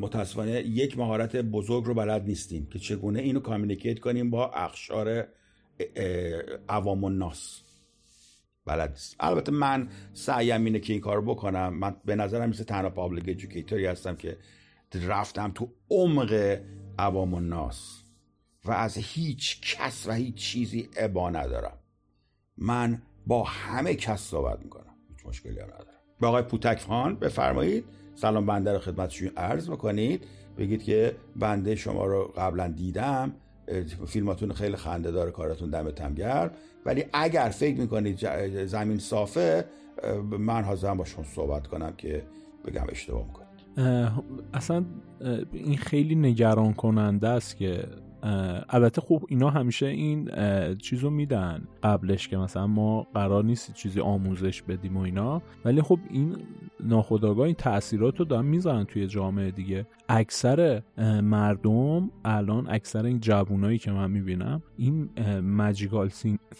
متاسفانه یک مهارت بزرگ رو بلد نیستیم که چگونه اینو کامیونیکیت کنیم با اقشار عوام الناس. بلد نیست. البته من سعیم اینه که این کار بکنم. من به نظرم مثل تنها پابلیک ایژوکیتوری هستم که رفتم تو عمق عوام الناس و از هیچ کس و هیچ چیزی ابا ندارم. من با همه کس صحبت میکنم، هیچ مشکلی ندارم. به آقای پوتک خان بفرمایید. سلام بنده رو خدمتشون عرض بکنید، بگید که بنده شما رو قبلا دیدم، فیلماتون خیلی خنده داره، کاراتون دمتم گرم، ولی اگر فکر میکنید زمین صافه، من حاضرم با شما صحبت کنم که بگم اشتباه میکنید. اصلا این خیلی نگران کننده است که البته خب اینا همیشه این چیزو میدن قبلش که مثلا ما قرار نیست چیزی آموزش بدیم و اینا، ولی خب این ناخودآگاه این تأثیراتو دارن میذارن توی جامعه دیگه. اکثر مردم الان، اکثر این جوونایی که من میبینم، این ماجیکال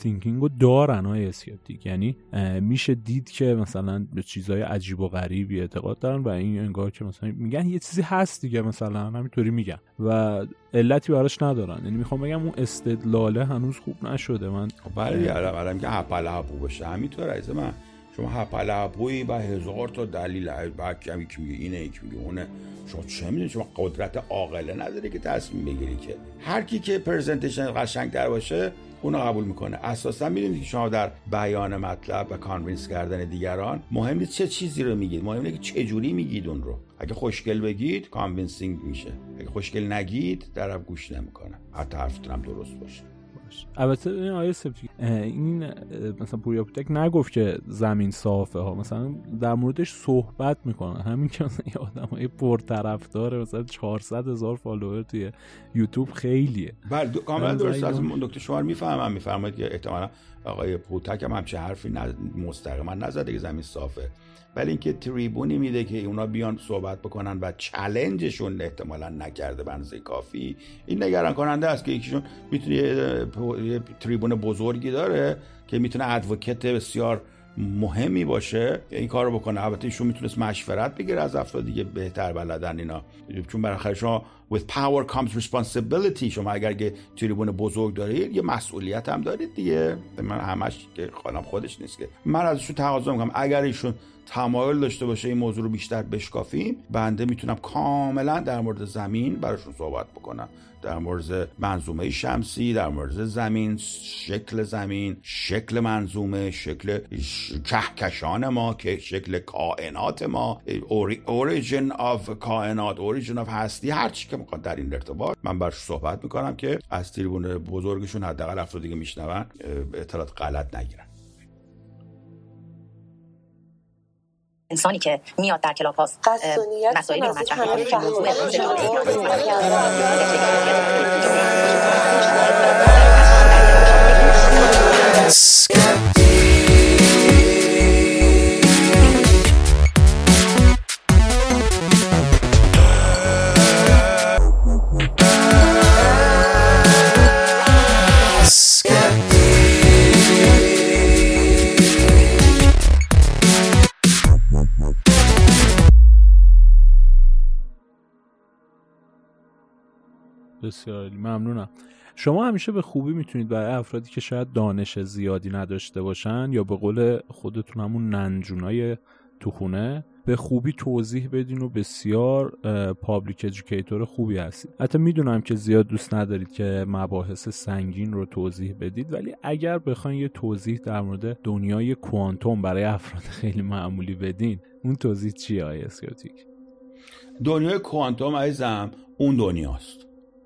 تینکینگو دارن های اسکیپتیک، یعنی میشه دید که مثلا به چیزهای عجیب و غریبی اعتقاد دارن و این انگار که مثلا میگن یه چیزی هست دیگه، مثلا همینطوری میگن و علتی براش ندارن. یعنی میخوام بگم اون استدلاله هنوز خوب نشده. من بله علم که هپلهپو بشه همینطوره. از من شما هپلهپویی با هزار تا دلیل، بعد کمی که میگه اینه، یکی میگه اونه، شما چه میدونی؟ شما قدرت عاقله نداری که تصمیم بگیری که هر کی که پرزنتیشن قشنگ در باشه اونو قبول میکنه. اساسا میدونید که شما در بیان مطلب و کانوینس کردن دیگران مهم نیست چه چیزی رو میگید، مهم اینه که چه جوری میگید اون رو. اگه خوشگل بگید کانوینسینگ میشه، اگه خوشگل نگید طرف گوش نمیکنه، حتی حرفتون هم درست باشه. البته این آیه سپتیک این مثلا پوریاپوتک نگفت که زمین صافه ها، مثلا در موردش صحبت میکنن. همین که مثلا یه آدمای پرطرفدار مثلا 400,000 فالوور توی یوتیوب خیلیه. بله کاملا درست. از دکتر شوار میفهمم، میفرمایید که احتمالاً آقای پوتک هم همچه حرفی مستقیما نزده که زمین صافه، ولی اینکه تریبونی میده که اونا بیان صحبت بکنن و چالنجشون احتمالاً نکرده بنزه کافی، این نگران کننده است که یکیشون میتونه یه تریبون بزرگی داره که میتونه ادوکت بسیار مهمی باشه این کارو بکنه. البته ایشون میتونست مشورت بگیره از افراد دیگه بهتر بلدن اینا، چون بالاخره شما with power comes responsibility، شما اگر که تریبون بزرگ دارید یه مسئولیت هم دارید دیگه. من همش که خانم خودش نیست که من ازشون تقاضا میکنم اگر ایشون تمایل داشته باشه این موضوع رو بیشتر بشکافیم، بنده میتونم کاملا در مورد زمین براشون صحبت بکنم، در مورد منظومه شمسی، در مورد زمین، شکل منظومه، شکل کهکشان ما، که شکل کائنات ما، اوریجن آف کائنات، اوریجن آف هستی، هر چی که میخواد در این ارتباط من برش صحبت میکنم که از تریبون بزرگشون حداقل افرادی که میشنون اطلاعات غلط نگیرن. انسانی که میاد در کلاب هاست مسائلی رو مطرح میکنه که موضوع بسیار ممنونم. شما همیشه به خوبی میتونید برای افرادی که شاید دانش زیادی نداشته باشن یا به قول خودتون همون ننجونای تو خونه به خوبی توضیح بدین و بسیار پابلیک ادوکیتور خوبی هستید. حتی میدونم که زیاد دوست ندارید که مباحث سنگین رو توضیح بدید، ولی اگر بخواید یه توضیح در مورد دنیای کوانتوم برای افراد خیلی معمولی بدین، اون توضیح چیه آقای اسکیپتیک؟ دنیای کوانتوم عزیزم اون دنیاست.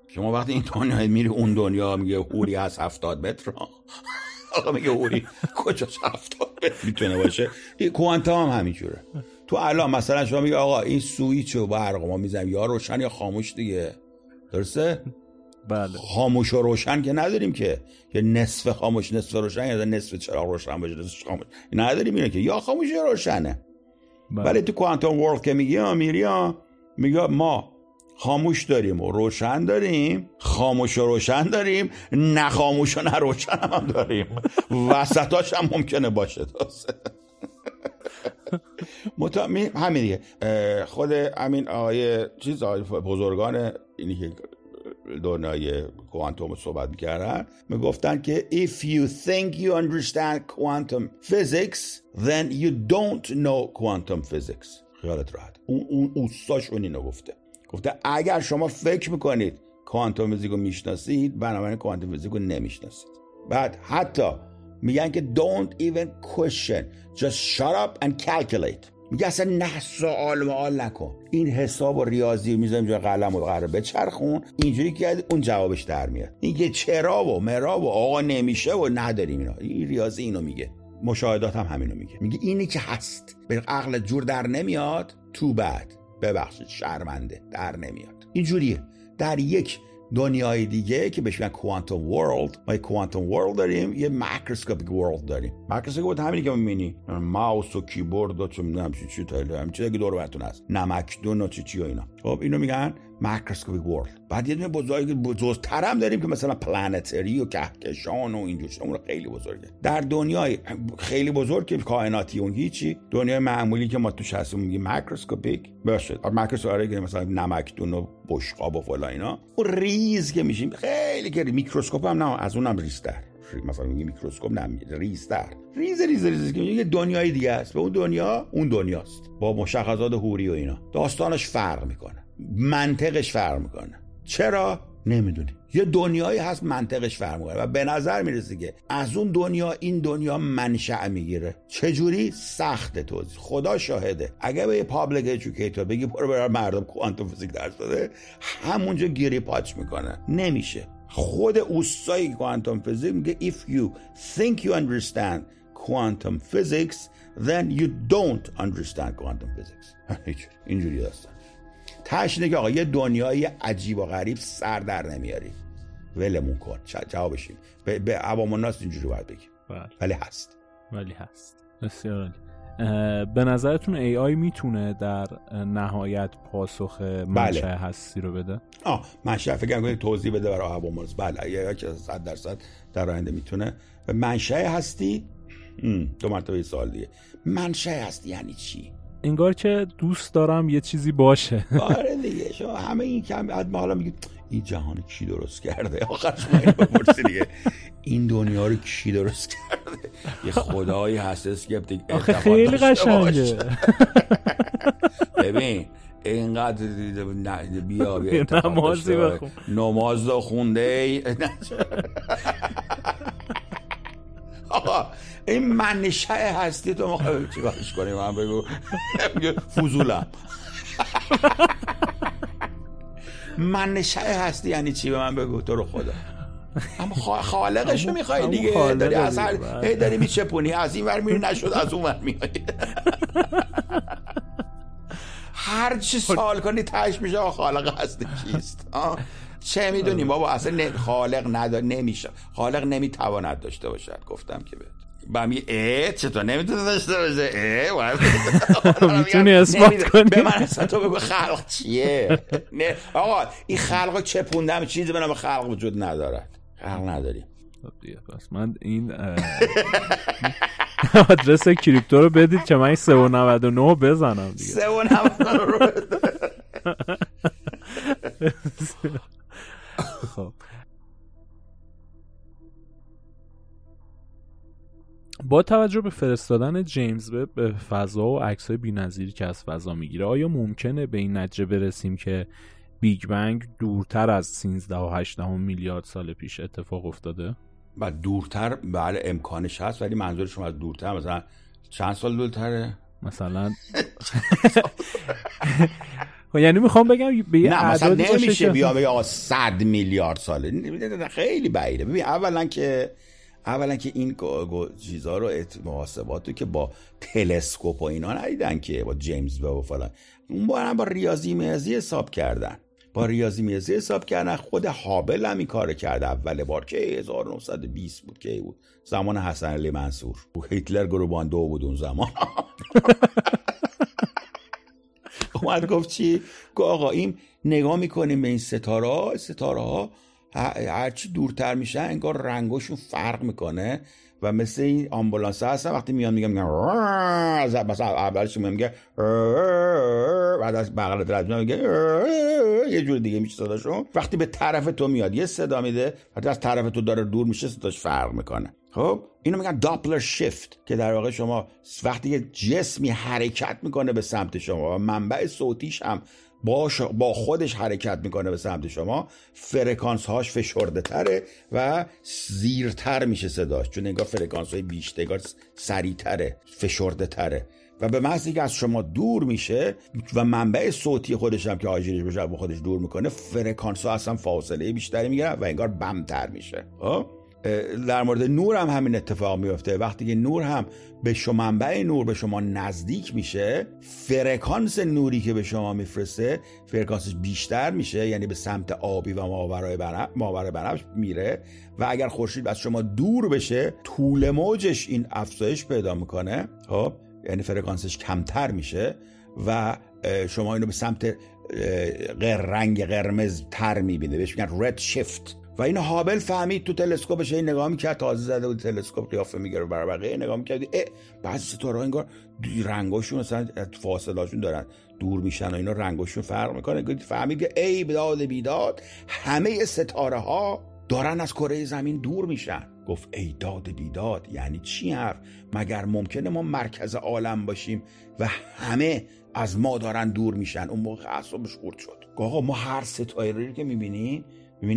شما وقتی این دنیا میری اون دنیا میگه هوری از 70 متر، آقا میگه هوری کجا 70 متر میتونه باشه؟ این کوانتوم هم همینجوره. تو الان مثلا شما میگه آقا این سوئیچو برق ما میزنیم یا روشن یا خاموش دیگه، درسته؟ بله. خاموش و روشن که نداریم که، یا نصف خاموش نصف روشن یا نصف چراغ روشن باشه نصف خاموش نداریم، اینه که یا خاموش یا روشنه. ولی تو کوانتوم ورلد که میگه میریا میگه ما خاموش داریم و روشن داریم، خاموش و روشن داریم، نه خاموش و نه روشن هم داریم، وسطاش هم ممکنه باشه. همین دیگه. خود همین آقای بزرگان اینی که دنیای کوانتوم صحبت میکردن میگفتن که if you think you understand quantum physics then you don't know quantum physics. خیالت راحت. اون اوستاشون اینو گفته اگر شما فکر میکنید کوانتوم فیزیک رو میشناسید بنابراین کوانتوم فیزیک رو نمیشناسید. بعد حتی میگن که don't even question just shut up and calculate. میگه اصلا نه سوال نکن، این حساب و ریاضی میذاریم جای قلم و قراره بچرخون اینجوری که اون جوابش در میاد. اینکه چرا و مرا و آقا نمیشه و نداریم اینا، این ریاضی اینو میگه، مشاهدات هم همینو میگه. میگه اینی که هست به عقل جور در نمیاد، تو بعد ببخشید شرمنده در نمیاد. اینجوریه. در یک دنیای دیگه که بهش میگن کوانتوم ورلد، ما کوانتوم ورلد داریم، یه ماکروسکوپیک ورلد داریم. ماکروسکوپ همینی که می‌بینی، ماوس و کیبورد و چم چی تایله، همین چیزی که دور براتون هست، نمکدون و چی و اینا. خب اینو میگن ماکروسکوپیک ورلد. بعد یه دونه بزرگتر هم داریم که مثلا پلنتری و کهکشان و اینجور چیزا، اون خیلی بزرگه. در دنیای خیلی بزرگ که کائناتی اون هیچی، دنیای معمولی که ما توش هستیم میگیم ماکروسکوپیک باشه. ماکروسکوپیک مثلا نمکدون و بشقاب و فلان اینا. اون ریز که میشیم خیلی که میکروسکوپ هم نه، از اونم ریزتر. مثلا میگه میکروسکوپ نه، ریزتر. ریز ریز ریز که یه دنیای دیگه است. به اون دنیاست. با مشخصات هوری و اینا. داستانش فرق میکنه. منطقش فرق میکنه. چرا؟ نمیدونی. یه دنیایی هست منطقش فرق میکنه و به نظر میرسه که از اون دنیا این دنیا منشأ میگیره. چجوری؟ سخت توضیح. خدا شاهده. اگه به یه پابلیک ایجوکیتور بگی برو برای مردم کوانتوم فیزیک درس بده، همونجا گیری پاچ میکنه. نمیشه. خود اوستای کوانتوم فیزیک میگه if you think you understand quantum physics then you don't understand quantum physics. اینجوری هست. تشنه که آقا یه دنیای عجیب و غریب سر در نمیاری، ولمون کن، جوابش این به عوام الناس اینجوری باید بگیم. ولی هست. بسیار عالی. به نظرتون ای آی میتونه در نهایت پاسخ منشأ هستی رو بده؟ منشأ فکر کنم توضیح بده برای عوام الناس. بله، ای آی 100% در آینده میتونه. منشأ هستی دو مرتبه سوال دیگه. منشأ هستی یعنی چی؟ انگار که دوست دارم یه چیزی باشه. آره دیگه، شما همه این کم ما حالا میگید این جهان کی درست کرده؟ آخرش ما اینو بپرسی دیگه، این دنیا رو کی درست کرده؟ یه خدایی هست اسکیپتیک. آخه خیلی قشنگه. ببین اینقدر بیا نمازی بخون، نماز خونده آقا این منشأ هستی تو ما چی کارش کنیم؟ من بگو فضولم. منشأ هستی یعنی چی به من بگو تو رو خدا؟ اما خالقشو میخوای دیگه، داری از هر هی داری میچپونی، از این ور میری نشد، از اون ور میای، هر چی سوال کنی تهش میشه آقا خالق هستی چیست؟ چه میدونیم بابا، اصلا خالق نداره، نمیشه خالق نمیتواند داشته باشد. گفتم که بهم میگه چطور نمیتونه داشته باشه؟ میتونی اثبات کنی به من اصلا تو بگو خلق چیه؟ نه آقا این خلقو چپوندم، چیزی به نام خلق وجود ندارد، خلق نداریم. خب دیگه پس من این آدرس کریپتو رو بدید که من 399 بزنم دیگه. 399 رو بده. خب با توجه به فرستادن جیمز وب به فضا و عکس‌های بی‌نظیری که از فضا میگیره، آیا ممکنه به این نتیجه برسیم که بیگ بنگ دورتر از 13.8 میلیارد سال پیش اتفاق افتاده؟ و دورتر، بله امکانش هست. ولی منظور شما از دورتر مثلا چند سال دورتره؟ مثلا یعنی میخوام بگم به یه عددی باشه، نمیشه بیا بگه آقا 100 میلیارد ساله، خیلی بعیده. ببین اولا که این چیزا رو محاسباتو که با تلسکوپ و اینا ندیدن، که با جیمز وب و فلان، اون با ریاضی میزی حساب کردن. خود هابل هم این کارو کرد. اول بار که 1920 بود که بود زمان حسن علی منصور و هیتلر گروبان دو بود اون زمان. اومد گفت چی؟ گفت آقا این نگاه میکنیم به این ستاره ها هرچی دورتر میشن انگار رنگاشون فرق میکنه و مثل این آمبولانس هستن وقتی میان میگن از مثلا اولش میگه بعد از بغل درد میگه یه جور دیگه میشه صداشون، وقتی به طرف تو میاد یه صدا میده، وقتی از طرف تو داره دور میشه صداش فرق میکنه. خب اینو میگن داپلر شیفت، که در واقع شما وقتی یه جسمی حرکت میکنه به سمت شما و منبع صوتیش هم با خودش حرکت میکنه به سمت شما، فرکانس هاش فشرده تره و زیرتر میشه صداش، چون انگار فرکانس های بیشتر، انگار سریع تره، فشرده تره، و به محض اینکه از شما دور میشه و منبع صوتی خودش هم که آژیرش بشه و خودش دور میکنه، فرکانس ها اصلا فاصله بیشتری میگیره و انگار بمتر میشه. در مورد نور هم همین اتفاق میفته، وقتی که نور هم به شما، منبع نور به شما نزدیک میشه، فرکانس نوری که به شما میفرسته فرکانسش بیشتر میشه، یعنی به سمت آبی و ماورای بنفش میره، و اگر خورشید از شما دور بشه طول موجش این افزایش پیدا میکنه، خب یعنی فرکانسش کمتر میشه و شما اینو به سمت رنگ قرمز تر میبینه، بهش میگن رد شیفت. و این هابل فهمید تو تلسکوپش، این نگاه میکرد، تازه زده بود تلسکوپ، قیافه میگرفت برای بقیه نگاه میکرد، بعضی ستاره‌ها انگار رنگاشون مثلا فاصله‌اشون دارن دور میشن و اینا رنگاشون فرق میکنه، فهمید که ای بیداد همه ستاره ها دارن از کره زمین دور میشن. گفت ای داد بیداد یعنی چی حرف؟ مگر ممکنه ما مرکز عالم باشیم و همه از ما دارن دور میشن؟ اون موقع اعصابش خورد شد، آقا ما هر ستاره‌ای که میبینه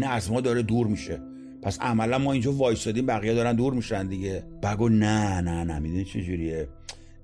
از ما داره دور میشه، پس عملا ما اینجا وایسادیم بقیه دارن دور میشن دیگه. بگو نه نه نه، میدونی چجوریه؟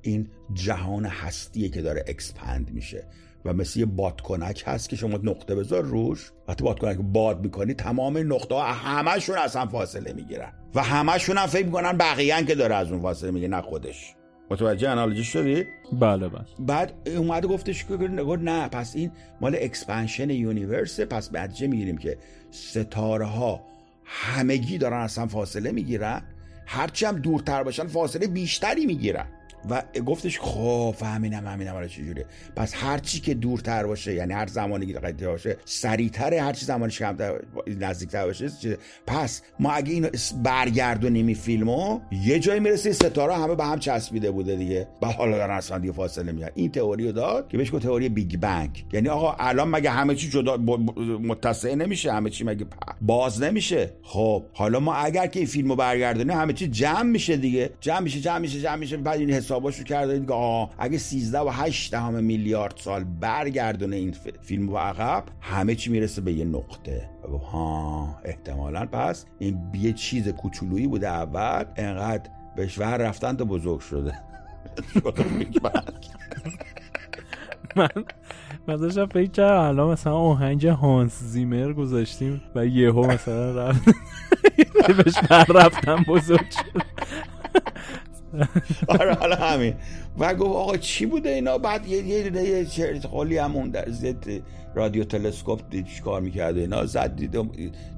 این جهان هستیه که داره اکسپند میشه و مثل یه بادکنک هست که شما نقطه بذار روش، وقتی بادکنک باد میکنی تمام نقطه ها همشون از هم فاصله میگیرن و همشون هم فکر میکنن بقیه که داره از اون فاصله میگیره، نه خودش. متوجه آنالوژی شدی؟ بله. بعد اومد گفتش که نه، پس این مال اکسپنشن یونیورسه، پس به نتیجه میگیریم که ستاره ها همگی دارن از هم فاصله میگیرن، هرچی هم دورتر باشن فاصله بیشتری میگیرن. و گفتش خب فهمیدم حالا چجوریه، پس هرچی که دورتر باشه، یعنی هر زمانی که دقیق‌تر باشه سریع‌تره، هرچی زمانی کمتر نزدیک‌تر باشه. پس ما اگه اینو برگردونیم این فیلمو، یه جایی میرسه ستاره همه به هم چسبیده بوده دیگه، بعد حالا دارن اصلا دیگه فاصله میگیرن. این تئوریو داد که بهش گفت تئوری بیگ بنگ، یعنی آقا الان مگه همه چی جدا متصل نمیشه؟ همه چی مگه باز نمیشه؟ خب حالا ما اگر که این فیلمو برگردونیم همه چی جمع میشه دیگه، جمع میشه. بعد این باشو کرده دیگه، اگه 13.8 میلیارد سال برگردونه این فیلم و عقب، همه چی میرسه به یه نقطه. ها، احتمالاً پس این یه چیز کوچولویی بوده اول، انقدر به شهر رفتن تا بزرگ شده. من داشتم فکر کردم الان مثلا آهنگ هانس زیمر گذاشتیم و یهو مثلا رفت به شهر رفتن بزرگ شد. آره حالا همین. و گفت آقا چی بوده اینا؟ بعد یه چرت خالی هم اون در زد رادیو تلسکوپ دید چیکار میکرد اینا، زد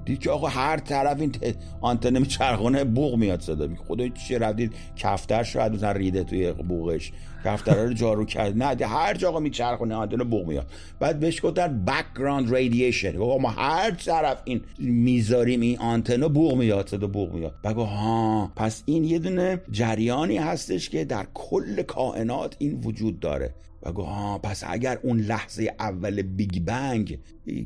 دید که آقا هر طرف این آنتن چرخونه بوق میاد صدا می خدا چی رفتید کفتر شاید مثلا ریده توی بوقش، کفترها رو جارو کرد، نه هر جا آقا میچرخونه آنتن بوق میاد. بعد بهش گفتن بک‌گراند رادییشن، آقا ما هر طرف این میذاریم این آنتن بوق میاد، صدا بوق میاد. بگو ها، پس این یه دونه جریانی هستش که در کل کائنات این وجود داره. و گفت ها، پس اگر اون لحظه اول بیگ بنگ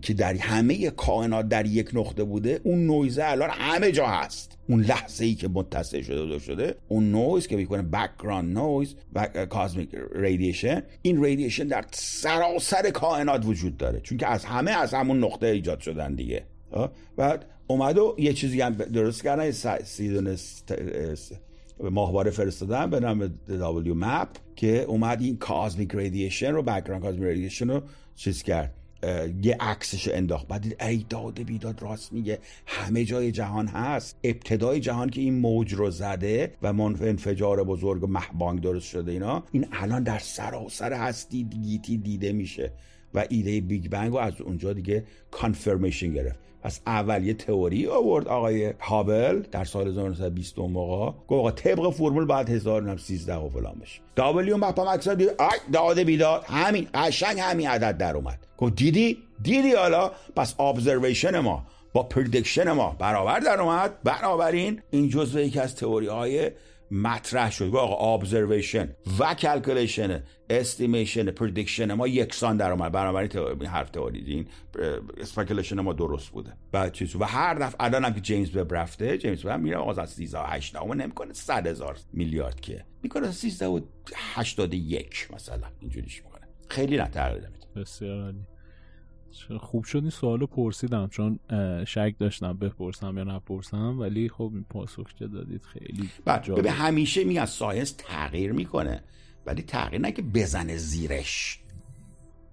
که در همه کائنات در یک نقطه بوده، اون نویزه الان همه جا هست، اون لحظه ای که متصل شده اون نویز که میکنه بک‌گراند نویز و کازمیک رادییشن، این رادییشن در سراسر کائنات وجود داره، چون که از همه از همون نقطه ایجاد شدن دیگه. بعد اومد و یه چیزی هم درست کردن، ماهواره فرستادن به نام دبلیو مپ که اومد این کازمیک رادییشن رو، بک‌گراند کازمیک رادییشن رو چیز کرد، یه عکسش انداخت. بعد دید ای داد بیداد راست میگه، همه جای جهان هست. ابتدای جهان که این موج رو زده و انفجار بزرگ و مهبانگ درست شده، اینا این الان در سراسر هستی گیتی دیده میشه و ایده بیگ بنگ رو از اونجا دیگه کانفرمیشن گرفت. پس اول یه تئوری آورد آقای هابل در سال 1920 موقع گفت آقا طبق فرمول بعد 1013 و فلان بشه. دابلیو مپم اکسا داده بیداد همین قشنگ همین عدد در اومد. گفت دیدی حالا پس ابزرویشن ما با پردیکشن ما برابر در اومد. بنابراین این جزء یکی از تئوری‌های مطرح شد که آقا observation و calculation estimation prediction ما یکسان در اومد، بنابراین حرف تئوری دین speculation ما درست بوده. بعد چیز و هر دفعه الان هم که جیمز وب رفته، جیمز وب میره آقا از 13.8 نمیکنه 100 هزار میلیارد که میکنه 13.81 مثلا اینجوریش میکنه. خیلی نترده میده. بسیار عالی. خوب شد این سوالو پرسیدم چون شک داشتم بپرسم یا نپرسم، ولی خب این پاسخ که دادید خیلی جالب. همیشه میگن ساینس تغییر میکنه، ولی تغییر نه که بزنه زیرش،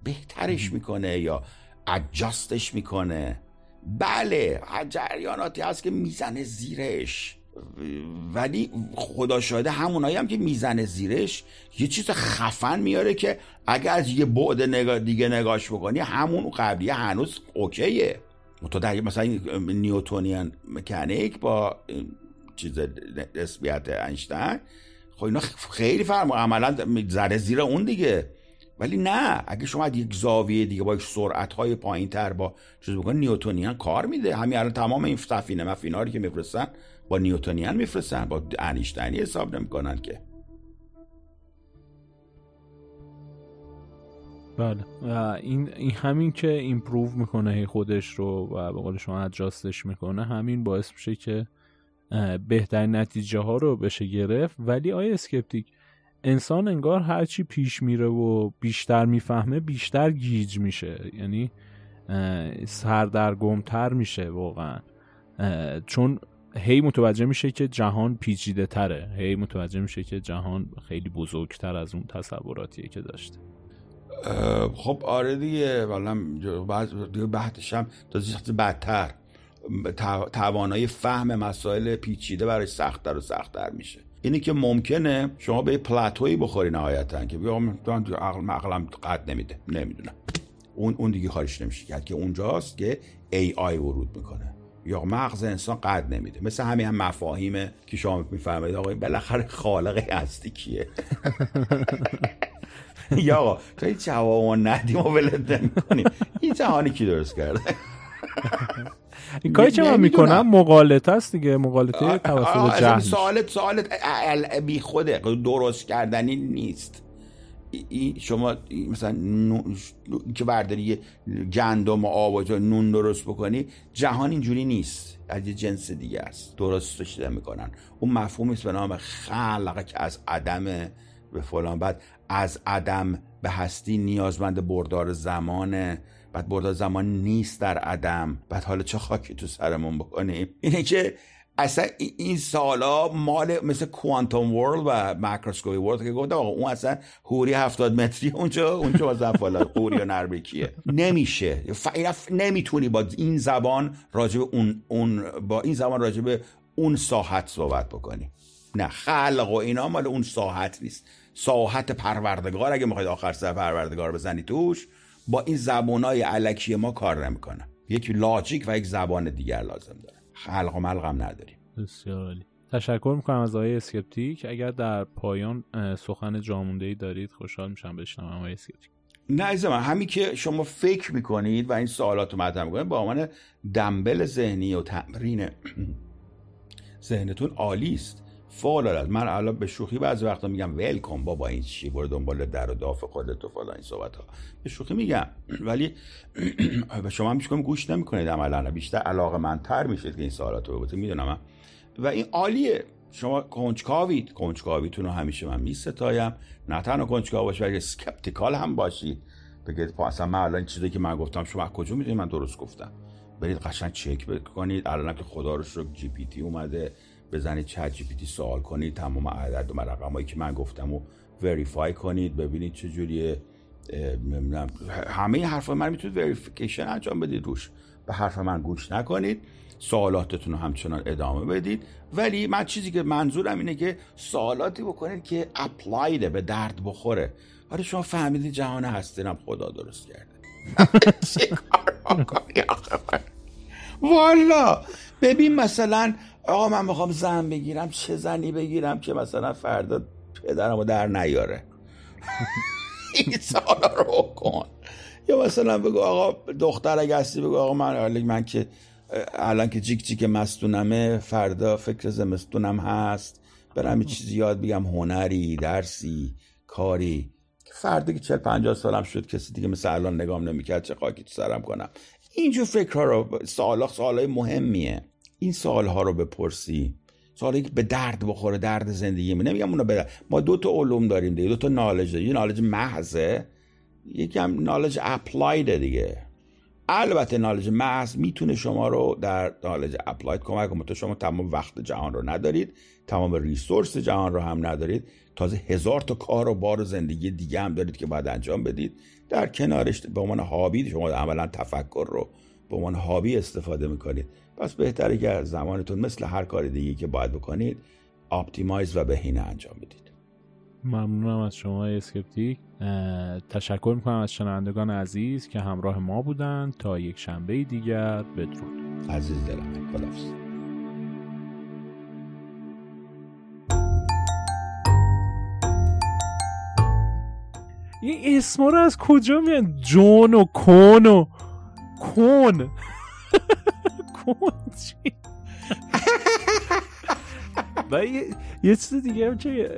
بهترش میکنه یا ادجاستش میکنه. بله جریاناتی هست که میزنه زیرش، ولی خدا شاهده همونایی هم که میزنه زیرش یه چیز خفن میاره که اگر از یه بعد دیگه نگاش بکنی همون قبلی هنوز اوکیه. تو در مثلا نیوتونیان مکانیک با چیز نسبیت اینشتین خب اینا خیلی فرق عملا زره زیر اون دیگه، ولی نه اگه شما از یک زاویه دیگه با یک سرعت‌های پایین‌تر با چیز بکنی نیوتونیان کار میده. همین الان تمام این سفینه مفینا رو که میفرستن با نیوتونیان میفرستن، با انیشتینی حساب نمیکنن که. بله این همین که ایمپروو میکنه خودش رو و به قول شما ادجاستش میکنه، همین باعث میشه که بهترین نتیجه ها رو بشه گرفت. ولی آیا اسکپتیک انسان انگار هرچی پیش میره و بیشتر میفهمه بیشتر گیج میشه، یعنی سردرگمتر میشه واقعا، چون هی متوجه میشه که جهان پیچیده تره، هی متوجه میشه که جهان خیلی بزرگتر از اون تصوراتیه که داشته. خب آره دیگه، بعدش هم تا بدتر توانایی فهم مسائل پیچیده برای سخت‌تر و سخت‌تر میشه. اینی که ممکنه شما به پلاتویی بخوری نهایتاً که بیا عقلم قد نمیده، نمیدونم اون دیگه خارش نمیشه کرد، که اونجاست که AI ورود میکنه یا مغز انسان قد نمیده. مثل همین هم مفاهیمه که شما میفهمید آقا بالاخره خالق هستی کیه، یا آقا تو این جواب ندیم و ولد نمیکنیم این جهانی کی درست کرده. این کاری که من میکنم مغالطه است دیگه، مغالطه توسط جهل. سوالت بی خوده، درست کردنی نیست. شما مثلا که برداری گندم و آب و نون درست بکنی، جهان اینجوری نیست، از یه جنس دیگه است، درست شده میکنن. اون مفهومی است به نام خلقت که از عدم به فلان، بعد از عدم به هستی نیازمند بردار زمانه، بعد بردار زمان نیست در عدم، بعد حالا چه خاکی تو سرمون بکنیم. اینه که اصلا این سالا مال مثل کوانتوم ورلد و ماکروسکوپی ورلد که گفتم آقا اون اصلا حوری 70 متری اونجا با زفالا قوری و نربکیه نمیشه، نمیتونی با این زبان راجب اون با این زبان راجب اون ساحت صحبت بکنی. نه خلق و اینا مال اون ساحت نیست، ساحت پروردگار اگه میخواید آخر سر پروردگار بزنی توش با این زبانای الکی ما کار نمیکنه. یک لاجیک و یک زبان دیگر لازم داره، خلق و ملق هم نداریم. بسیار عالی. تشکر میکنم از آقای اسکپتیک. اگر در پایان سخن جامونده‌ای دارید خوشحال میشم بشنوم آقای اسکپتیک. نه عزیزم، همین که شما فکر میکنید و این سوالات رو مطرح میکنید با عنوان دنبل ذهنی و تمرین ذهنتون عالی است، فوق العاده. من الان به شوخی بعضی وقتا میگم ولکام بابا این چی، برو دنبال در و داف خودت و فلان این صحبت ها، به شوخی میگم، ولی شما هیچ کم گوش نمیکنید، عملا بیشتر علاقه‌مندتر میشید که این سوالاتو بپرسید. میدونم و این عالیه. شما کنجکاوید، کنجکاویتون رو همیشه من میستایم. نه تنها کنجکاو باشید بلکه اسکپتیکال هم باشید، بگید اصلا من الان چیزی که من گفتم شما از کجا میدونید من درست گفتم؟ برید قشنگ چک بکنید. الان که خدا رو شکر جی پی تی اومده، بزنید چت جی پی تی سوال کنید، تمام عدد و رقمایی که من گفتم رو وریفای کنید، ببینید چه جوریه. نمیدونم همه حرفا من میتونید وریفیکیشن انجام بدید روش. به حرف من گوش نکنید، سوالاتتون رو همچنان ادامه بدید، ولی من چیزی که منظورم اینه که سوالاتی بکنید که اپلایده، به درد بخوره. آره شما فهمیدید جهان هستی رو خدا درست کرده. چه کار کنی آخه من؟ والا ببین مثلا آقا من میخوام زن بگیرم، چه زنی بگیرم که مثلا فردا پدرمو در نیاره؟ این سالا رو کن. یا مثلا بگو آقا دختر اگه هستی بگو آقا من که الان که جیک جیک مستونمه، فردا فکر زمستونم هست، برم چیزی یاد بگم، هنری، درسی، کاری، فردا که 40-50 سالم شد کسی دیگه مثل الان نگام نمیکرد چه خاکی تو سرم کنم. اینجور فکرها رو، سوالای مهمیه، این سوالها رو بپرسی، سوالی که به درد بخوره، درد زندگی می. نمیگم اونو به ما دو تا علوم داریم دیگه، دو تا نالج، یه نالج محضه، یکی هم نالج اپلایده دیگه. البته نالج محض میتونه شما رو در نالج اپلاید کمک کنه، تو شما تمام وقت جهان رو ندارید، تمام ریسورس جهان رو هم ندارید، تازه 1000 تا کار و بار و زندگی دیگه هم دارید که باید انجام بدید. در کنارش به عنوان هابی شما عملا تفکر رو به عنوان هابی استفاده میکنید. پس بهتره که از زمانتون مثل هر کار دیگه که باید بکنید آپتیمایز و بهینه انجام بدید. ممنونم از شما اسکیپتیک. تشکر میکنم از شنوندگان عزیز که همراه ما بودن. تا یک شنبه دیگر بدرود. عزیز دلم خداحافظ. این اسما رو از کجا میان؟ جون و کون و کون کون چی؟ و یه چیز دیگه هم که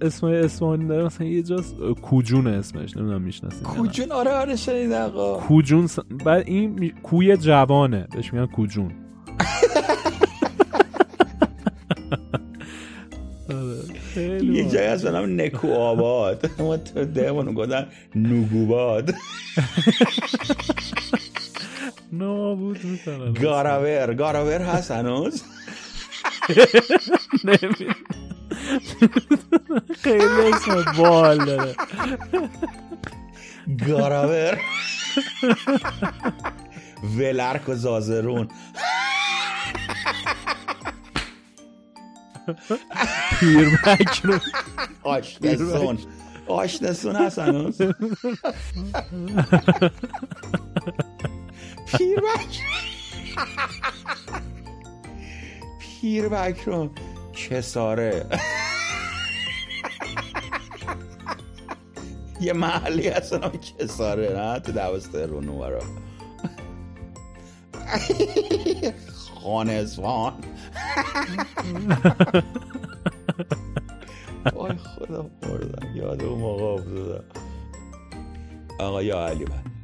اسمای اسمانی داره، مثلا یه جاست کوجون اسمش، نمیدونم میشناسید کوجون؟ آره شنید آقا کوجون. بعد این کوی جوانه بهش میگن کوجون. یه جایی از منم نکو آباد، اما تو دهمونو گفتن نوگوباد، نابود میکنن. گاراور هست هنوز؟ نمیدونم، خیلی اسم بال داره گاراور، ولرک و زازرون، پیرمک رو آشنسون هست هنوز؟ پیرمک رو کساره یه محلی هست هنوز کساره، نه تو دوسته رو نوارا خانزوان. وای خدا بردم یاد اون موقع افتادم. آقا یا علی بند